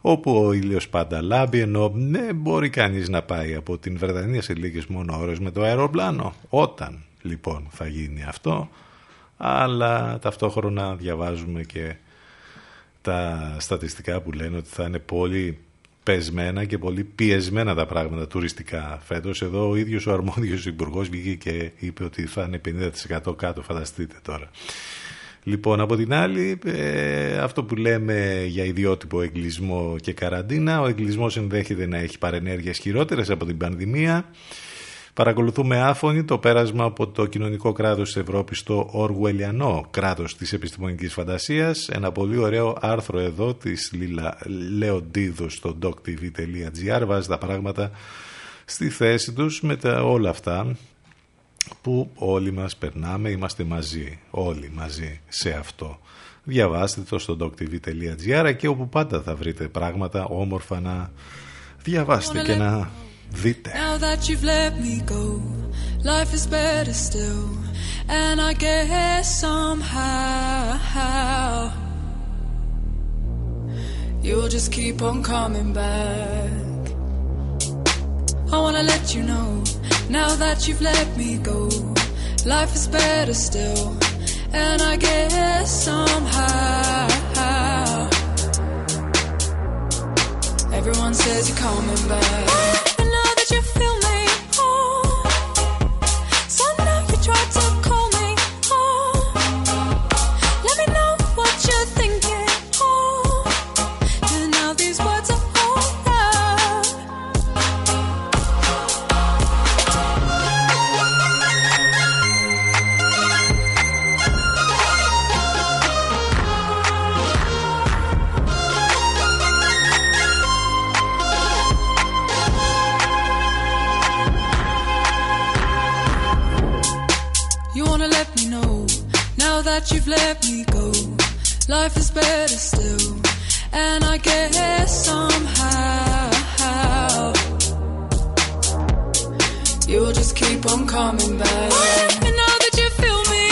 όπου ο ήλιος πάντα λάμπει, ενώ ναι, μπορεί κανείς να πάει από την Βρετανία σε λίγες μόνο ώρες με το αεροπλάνο. Όταν λοιπόν θα γίνει αυτό, αλλά ταυτόχρονα διαβάζουμε και τα στατιστικά που λένε ότι θα είναι πολύ πεσμένα και πολύ πιεσμένα τα πράγματα τουριστικά φέτος. Εδώ ο ίδιος ο αρμόδιος υπουργός βγήκε και είπε ότι θα είναι 50% κάτω, φανταστείτε τώρα. Λοιπόν, από την άλλη, αυτό που λέμε για ιδιότυπο εγκλισμό και καραντίνα, ο εγκλισμός ενδέχεται να έχει παρενέργειες χειρότερες από την πανδημία. Παρακολουθούμε άφωνοι το πέρασμα από το κοινωνικό κράτος της Ευρώπης στο οργουελιανό κράτος της επιστημονικής φαντασίας. Ένα πολύ ωραίο άρθρο εδώ της Λίλα Λεοντίδου στο doctv.gr βάζει τα πράγματα στη θέση τους με όλα αυτά που όλοι μας περνάμε, είμαστε μαζί, όλοι μαζί σε αυτό. Διαβάστε το στο doctv.gr και όπου πάντα θα βρείτε πράγματα όμορφα να διαβάσετε και να... Now that you've let me go, life is better still, and I guess somehow you'll just keep on coming back. I wanna let you know, now that you've let me go, life is better still, and I guess somehow everyone says you're coming back. You feel me, oh, so now you try to call me, oh, let me know what you're thinking, oh, and now these words are all out. That you've let me go, life is better still, and I guess somehow you'll just keep on coming back. Oh, let me know that you feel me,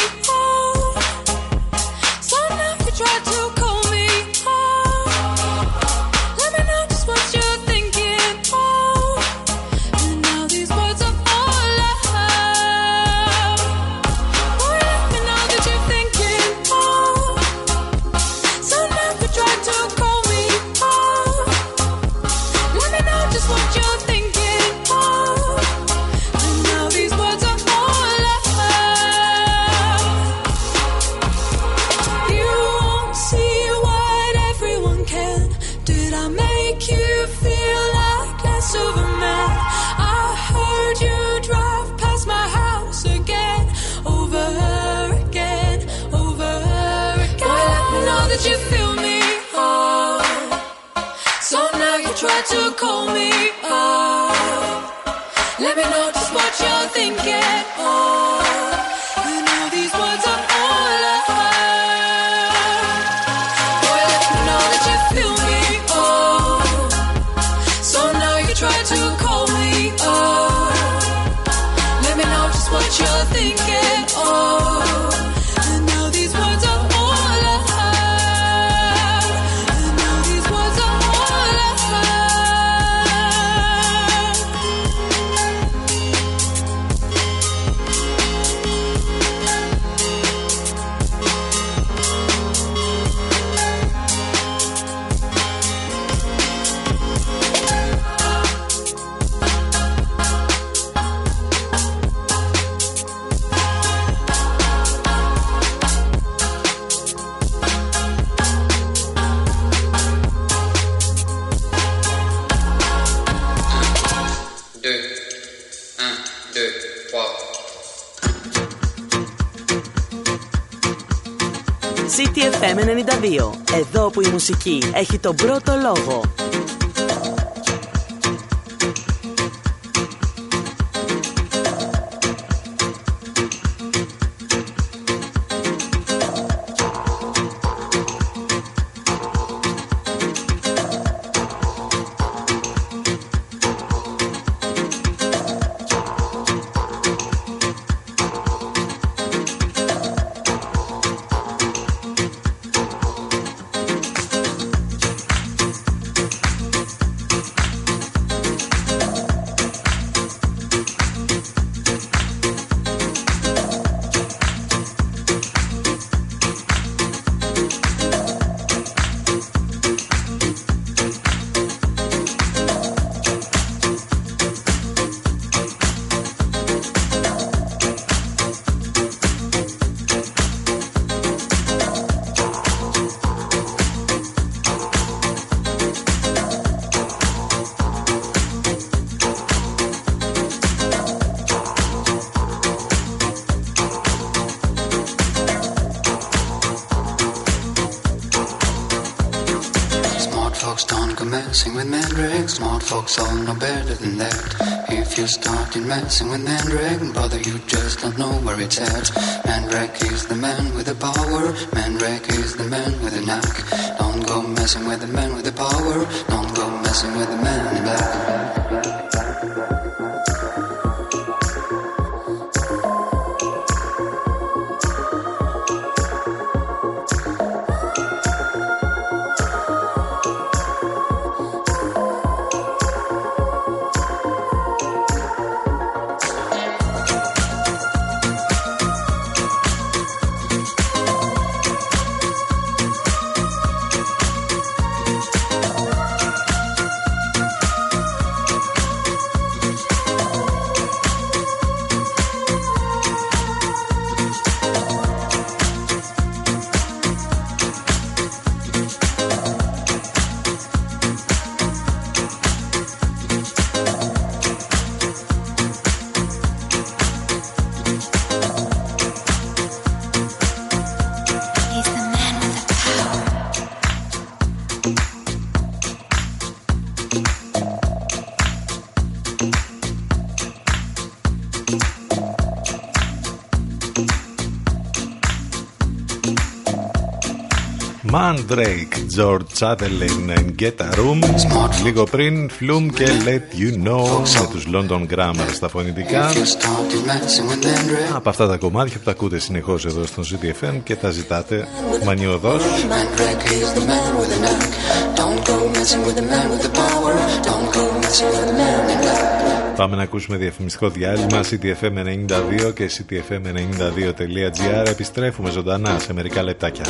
oh, so now you try to call. To call me up, let me know just what you're thinking. Oh, you know these words are all I have. Boy, let me know that you feel me. Oh, so now you try to call me up. Let me know just what you're thinking. Oh. City FM 92. Εδώ που η μουσική έχει τον πρώτο λόγο. Messing with Mandrake, brother, you just don't know where it's at. Mandrake is the man with the power. Mandrake is the man with the knack. Don't go messing with the man with the power. Don't go messing with the man in black. Mandrake, George Chatterley and Get a Room. Λίγο πριν Flume και Let You Know με τους London Grammar στα φωνητικά. Από αυτά τα κομμάτια που τα ακούτε συνεχώς εδώ στον City FM και τα ζητάτε μανιωδώς. Πάμε να ακούσουμε διαφημιστικό διάλειμμα. City FM 92 και ctfm92.gr. Επιστρέφουμε ζωντανά σε μερικά λεπτάκια.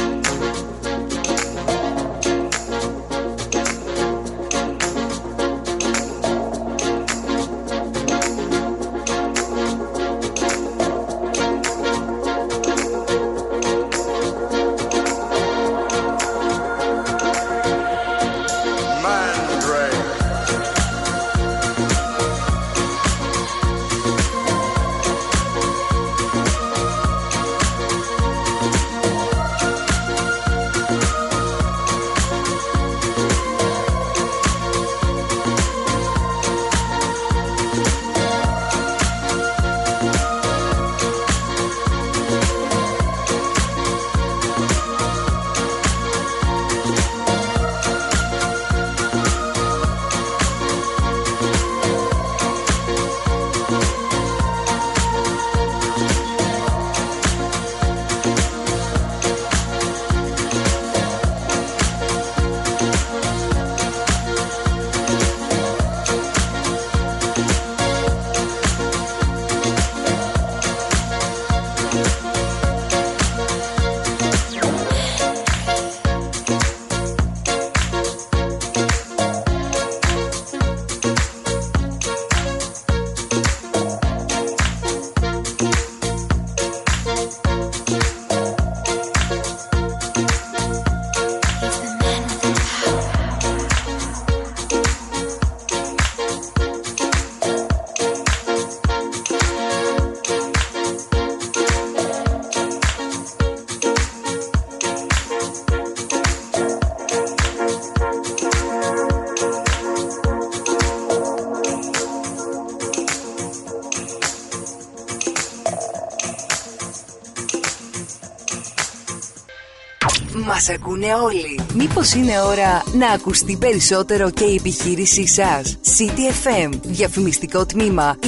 Μας ακούνε όλοι. Μήπως είναι ώρα να ακουστεί περισσότερο και η επιχείρησή σας? City FM, διαφημιστικό τμήμα 22610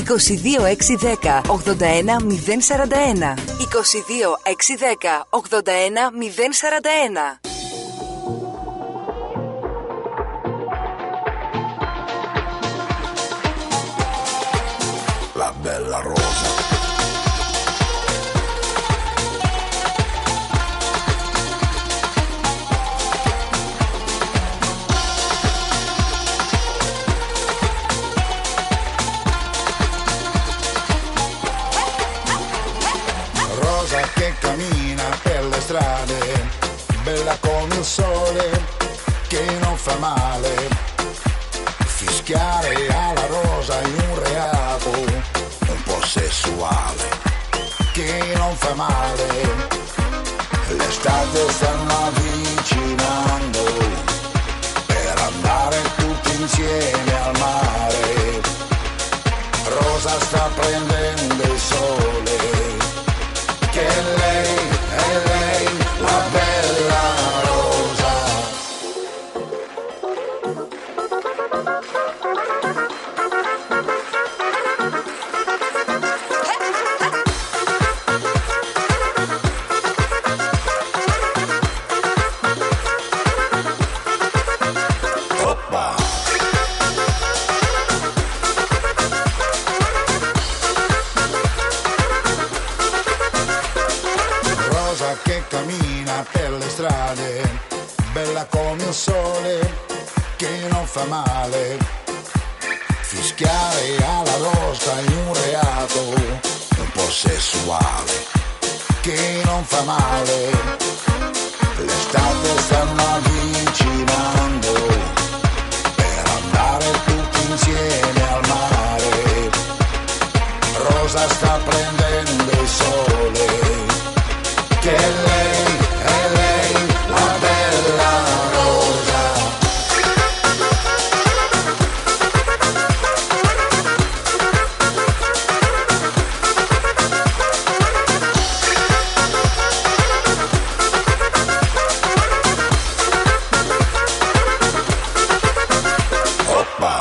81041. 22610 81041. La bella rosa. Strade, bella come il sole che non fa male, fischiare alla rosa in un reato un po' sessuale che non fa male, l'estate stanno avvicinando per andare tutti insieme al mare, rosa sta prendendo il sole che lei è lei, la bella rosa. Oppa. Cammina per le strade, bella come il sole che non fa male, fischiare alla rosa in un reato un po' sessuale che non fa male, l'estate stanno avvicinando per andare tutti insieme al mare, rosa sta prendendo il sole che è lei, la bella rosa. Oppa.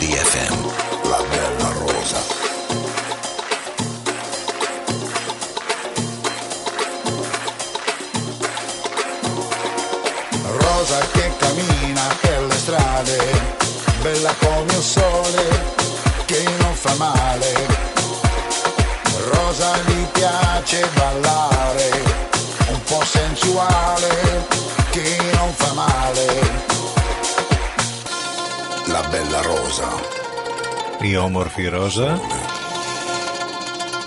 City FM, la bella rosa. Rosa che cammina per le strade, bella come il sole che non fa male. Rosa gli piace ballare, un po' sensuale che non fa male. La bella rosa. Η όμορφη ρόζα.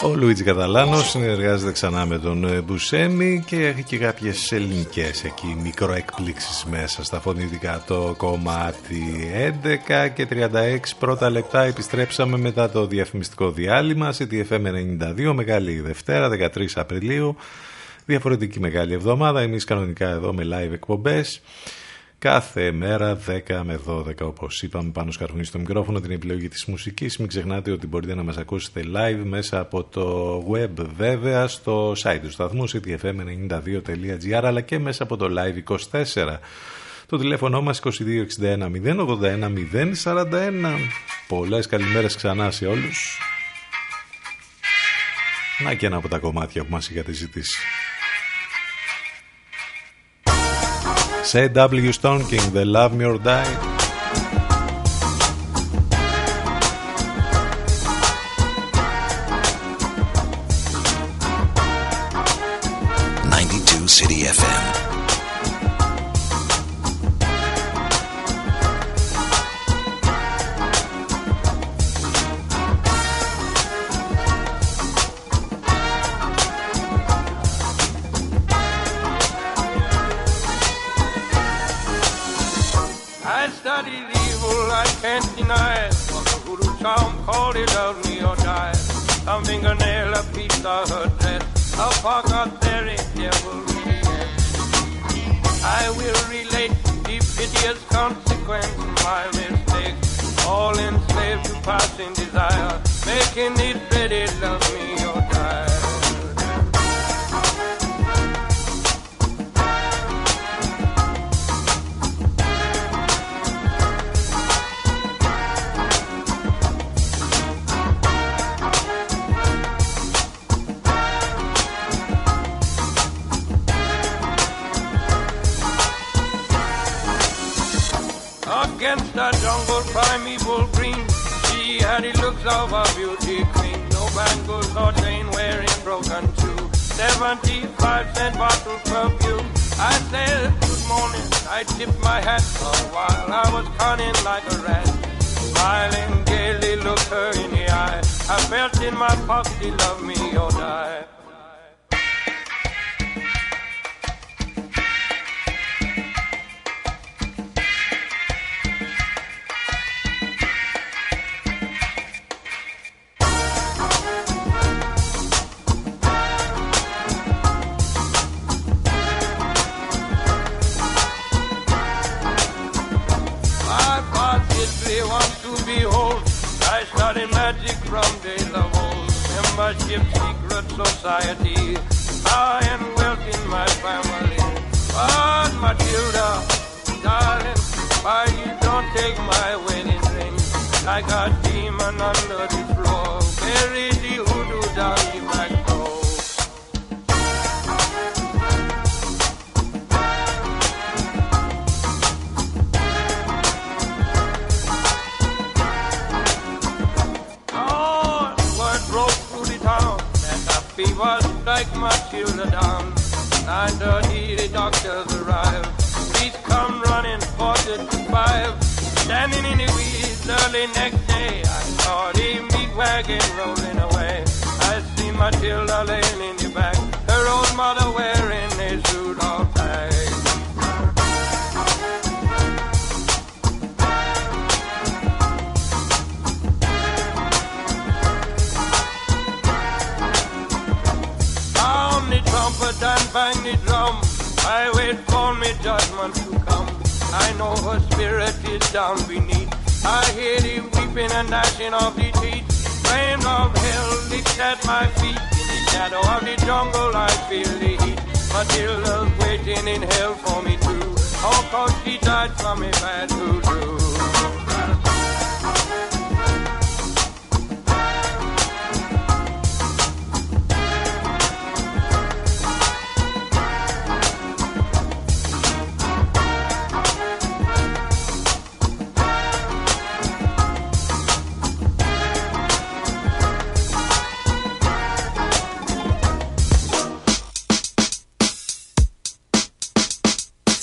Ο Λουίτς Καταλάνος συνεργάζεται ξανά με τον Μπουσέμι και έχει και κάποιες ελληνικές εκεί μικροεκπλήξεις μέσα στα φωνητικά. Το κομμάτι 11 και 36 πρώτα λεπτά, επιστρέψαμε μετά το διαφημιστικό διάλειμμα. City FM 92, μεγάλη Δευτέρα 13 Απριλίου, διαφορετική μεγάλη εβδομάδα. Εμείς κανονικά εδώ με live εκπομπές κάθε μέρα 10 με 12, όπως είπαμε. Πάνος Καρβουνής στο μικρόφωνο, την επιλογή της μουσικής. Μην ξεχνάτε ότι μπορείτε να μας ακούσετε live μέσα από το web, βέβαια, στο site του σταθμού cityfm92.gr, αλλά και μέσα από το live24. Το τηλέφωνο μας 2261 081 041. Πολλές καλημέρες ξανά σε όλους. Να και ένα από τα κομμάτια που μας είχατε ζητήσει. C.W. Stoneking, They Love Me or Die. Some call it ugly or die. A fingernail, a piece of her dress, a part of their devilry. I will relate the piteous consequence of my mistake. All enslaved to passing desire, making it pity, love me or die. Against the jungle primeval green, she had the looks of a beauty queen. No bangles or chain wearing broken shoe. 75-cent bottle perfume. I said good morning. I tipped my hat for a while. I was cunning like a rat. Smiling gaily, looked her in the eye. I felt in my pocket, love me or die. Magic from days of old, membership, secret society, I am wealth in my family. But Matilda, darling, why you don't take my wedding ring? Like a demon under the floor, bury the hoodoo down the back door. He was like Matilda down. 9:30 the doctors arrive. He's come running 4:45. Standing in the weeds early next day, I saw the meat wagon rolling away. I see Matilda laying in the back, her old mother wearing a suit of black. Trumpet and bang the drum, I wait for me judgment to come. I know her spirit is down beneath. I hear the weeping and gnashing of the teeth. Rain of hell leaps at my feet. In the shadow of the jungle I feel the heat. Matilda's waiting in hell for me too. Oh, cause she died from a bad voodoo.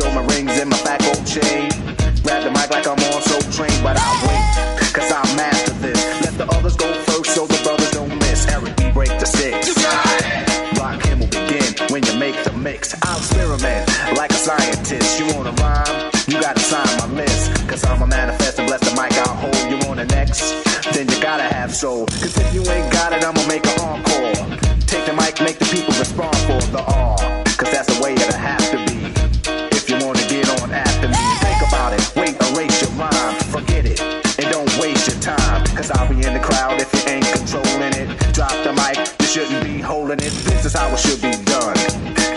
Show my rings and my back old chain. Grab the mic like I'm on so trained, but I wait. cause I master this. Let the others go first so the brothers don't miss. Eric B. break the six. You got it. Block him will begin when you make the mix. I'll experiment like a scientist. You wanna rhyme? You gotta sign my list. Cause I'm a manifest and bless the mic I'll hold. You on the next? Then you gotta have soul. Cause if you ain't got it, I'ma make an encore. Take the mic, make the people respond for the R. Cause that's the way it'll have to be. If you wanna get on after me, think about it, wait, erase your rhyme. Forget it, and don't waste your time. Cause I'll be in the crowd if you ain't controlling it. Drop the mic, you shouldn't be holding it. This is how it should be done.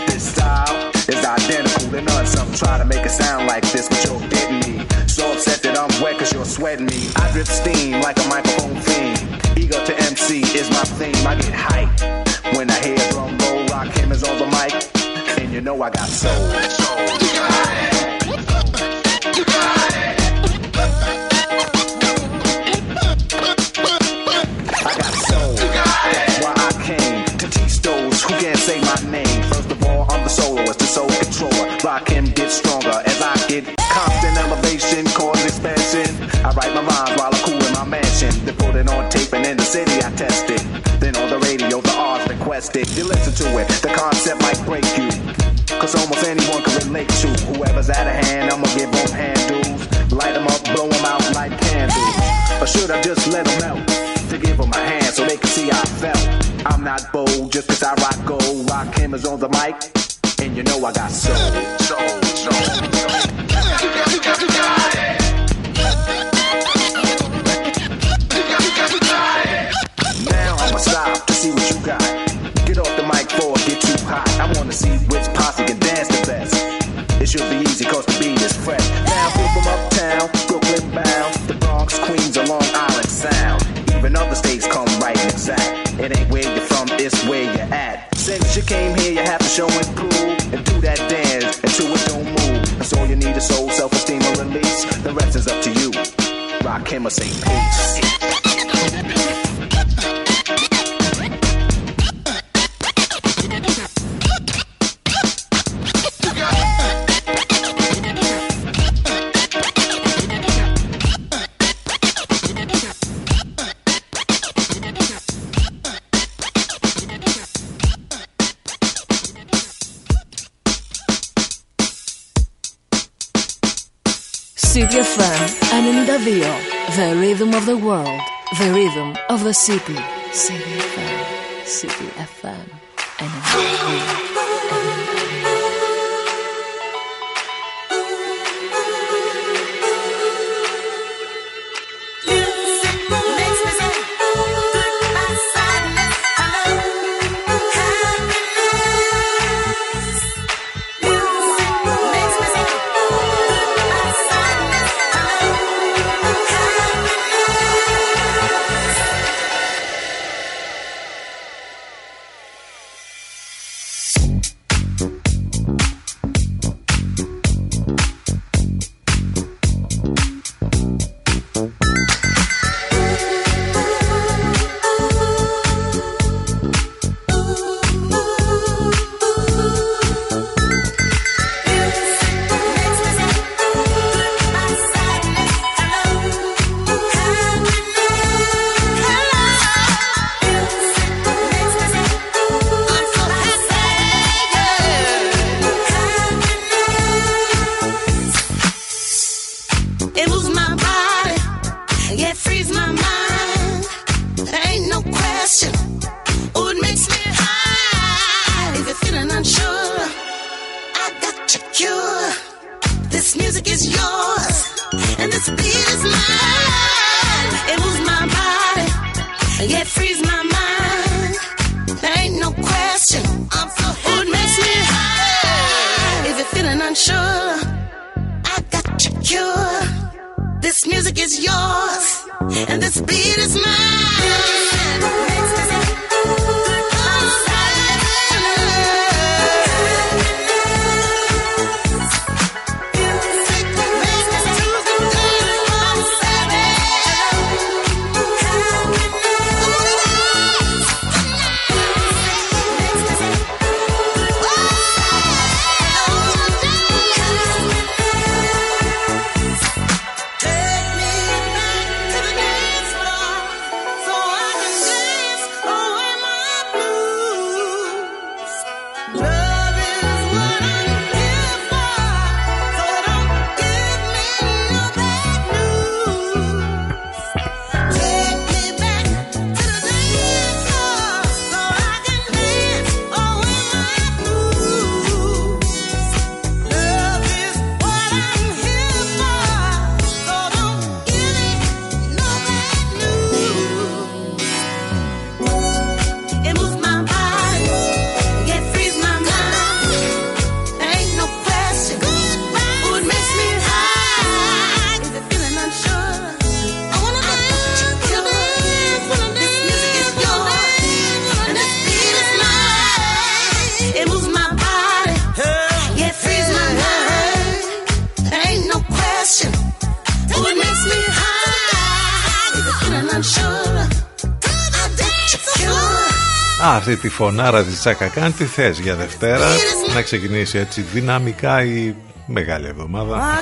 This style is identical to none. Some try to make it sound like this, but you're getting me. So upset that I'm wet cause you're sweating me. I drip steam like a microphone fiend. Ego to MC is my theme. I get hype when I hear drum roll, Rakim is on the mic, and you know I got soul. You got it. You got it. I got soul. You got it. That's why I came to teach those who can't say my name. First of all, I'm the soloist, the soul controller. Rakim gets stronger as I get constant elevation, cause expansion. I write my rhymes while I cool in my mansion. They put it on tape and in the city I test it. Then on the radio, the odds request it. You listen to it, the concept might break you. Cause almost anyone can relate to. Whoever's out of hand, I'ma give them handles. Light them up, blow them out like candles. Or should I just let them out? To give them a hand so they can see how I felt. I'm not bold, just cause I rock gold. Rakim is on the mic, and you know I got soul. Soul, soul, soul. You got it. Stop to see what you got. Get off the mic before it get too hot. I wanna see which posse can dance the best. It should be easy cause the beat is fresh. Now people from uptown, Brooklyn bound, the Bronx, Queens, or Long Island sound. Even other states come right and exact. It ain't where you're from, it's where you're at. Since you came here, you have to show and prove. And do that dance until it don't move. That's all you need is soul, self-esteem, and release. The rest is up to you. Rakim or say peace. City FM 92, the rhythm of the world, the rhythm of the city. City FM, City FM 92. Take me back to the day. Αυτή τη φωνάρα της Τσακακάν τη θες για Δευτέρα, να ξεκινήσει έτσι δυναμικά η μεγάλη εβδομάδα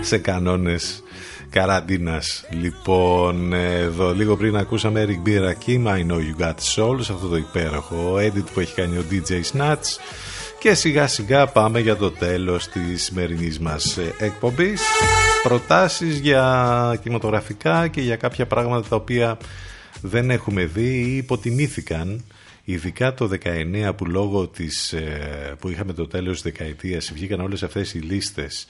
σε κανόνες καραντίνας. Λοιπόν, εδώ λίγο πριν ακούσαμε Eric B. Rakim, I know you got soul, σε αυτό το υπέροχο edit που έχει κάνει ο DJ Snatch. Και σιγά σιγά πάμε για το τέλος της σημερινής μας εκπομπής. Προτάσεις για κινηματογραφικά και για κάποια πράγματα τα οποία δεν έχουμε δει ή υποτιμήθηκαν, ειδικά το 19 που λόγω της που είχαμε το τέλος της δεκαετίας βγήκαν όλες αυτές οι λίστες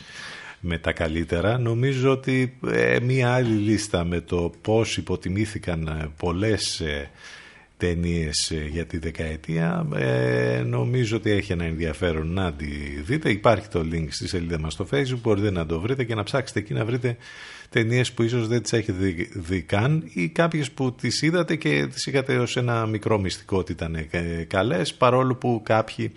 με τα καλύτερα. Νομίζω ότι μία άλλη λίστα με το πώς υποτιμήθηκαν πολλές ταινίες για τη δεκαετία, νομίζω ότι έχει ένα ενδιαφέρον να τη δείτε. Υπάρχει το link στη σελίδα μας στο Facebook, μπορείτε να το βρείτε και να ψάξετε εκεί να βρείτε ταινίες που ίσως δεν τις έχετε δει καν ή κάποιες που τις είδατε και τις είχατε ως ένα μικρό μυστικό ότι ήταν καλές, παρόλο που κάποιοι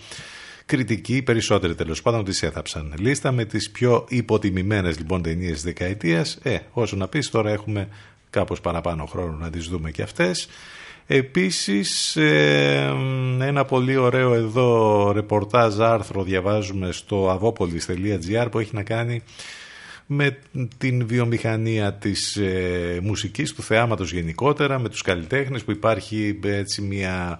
κριτικοί, περισσότεροι τέλος πάντων, τις έθαψαν. Λίστα με τις πιο υποτιμημένες λοιπόν ταινίες της δεκαετίας. Όσο να πεις, τώρα έχουμε κάπως παραπάνω χρόνο να τις δούμε και αυτές. Επίσης, ένα πολύ ωραίο εδώ ρεπορτάζ άρθρο διαβάζουμε στο avopolis.gr που έχει να κάνει με την βιομηχανία της μουσικής, του θεάματος γενικότερα, με τους καλλιτέχνες που υπάρχει έτσι μια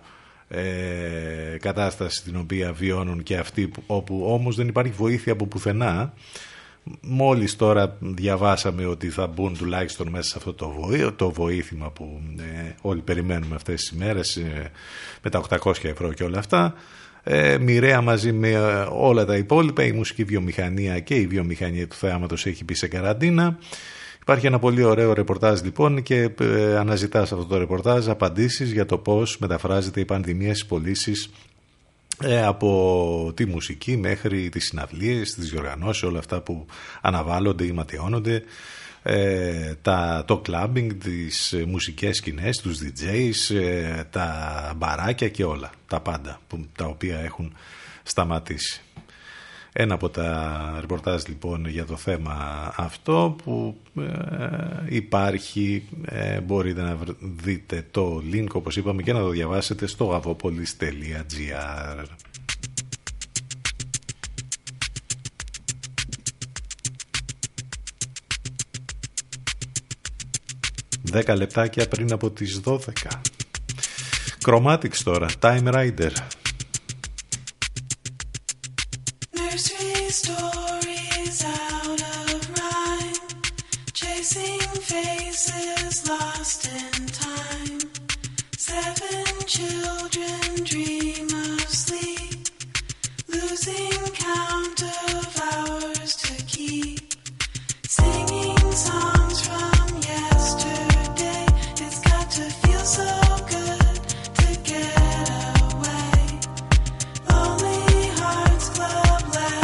κατάσταση την οποία βιώνουν και αυτοί, όπου όμως δεν υπάρχει βοήθεια από πουθενά. Μόλις τώρα διαβάσαμε ότι θα μπουν τουλάχιστον μέσα σε αυτό το βοήθημα που όλοι περιμένουμε αυτές τις ημέρες, με τα 800 ευρώ και όλα αυτά, μοιραία μαζί με όλα τα υπόλοιπα. Η μουσική βιομηχανία και η βιομηχανία του θέαματος έχει μπει σε καραντίνα. Υπάρχει ένα πολύ ωραίο ρεπορτάζ λοιπόν και αναζητά σε αυτό το ρεπορτάζ απαντήσεις για το πώς μεταφράζεται η πανδημία στις πωλήσεις, από τη μουσική μέχρι τις συναυλίες, τις διοργανώσεις, όλα αυτά που αναβάλλονται ή ματαιώνονται, το clubbing, τις μουσικές σκηνές, τους DJs, τα μπαράκια και όλα τα πάντα τα οποία έχουν σταματήσει. Ένα από τα ρεπορτάζ λοιπόν για το θέμα αυτό που υπάρχει, μπορείτε να δείτε το link όπως είπαμε και να το διαβάσετε στο avopolis.gr. Δέκα λεπτάκια πριν από τις 12. Chromatics τώρα, Time Rider. Stories out of rhyme, chasing faces lost in time. 7 children dream of sleep, losing count of hours to keep, singing songs from yesterday. It's got to feel so good to get away. Lonely hearts club left.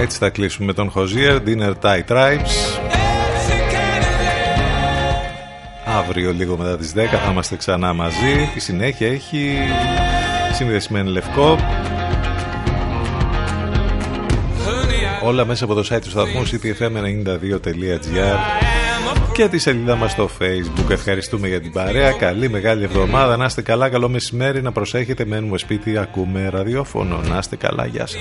Έτσι θα κλείσουμε με τον Hozier, Dinner Thai Tribes. Αύριο λίγο μετά τις 10 θα είμαστε ξανά μαζί. Η συνέχεια έχει συνδεσμένη λευκό. Όλα μέσα από το site του σταθμού cityfm92.gr και τη σελίδα μας στο Facebook. Ευχαριστούμε για την παρέα. Καλή μεγάλη εβδομάδα. Να είστε καλά. Καλό μεσημέρι. Να προσέχετε. Μένουμε σπίτι. Ακούμε ραδιόφωνο. Να είστε καλά. Γεια σας.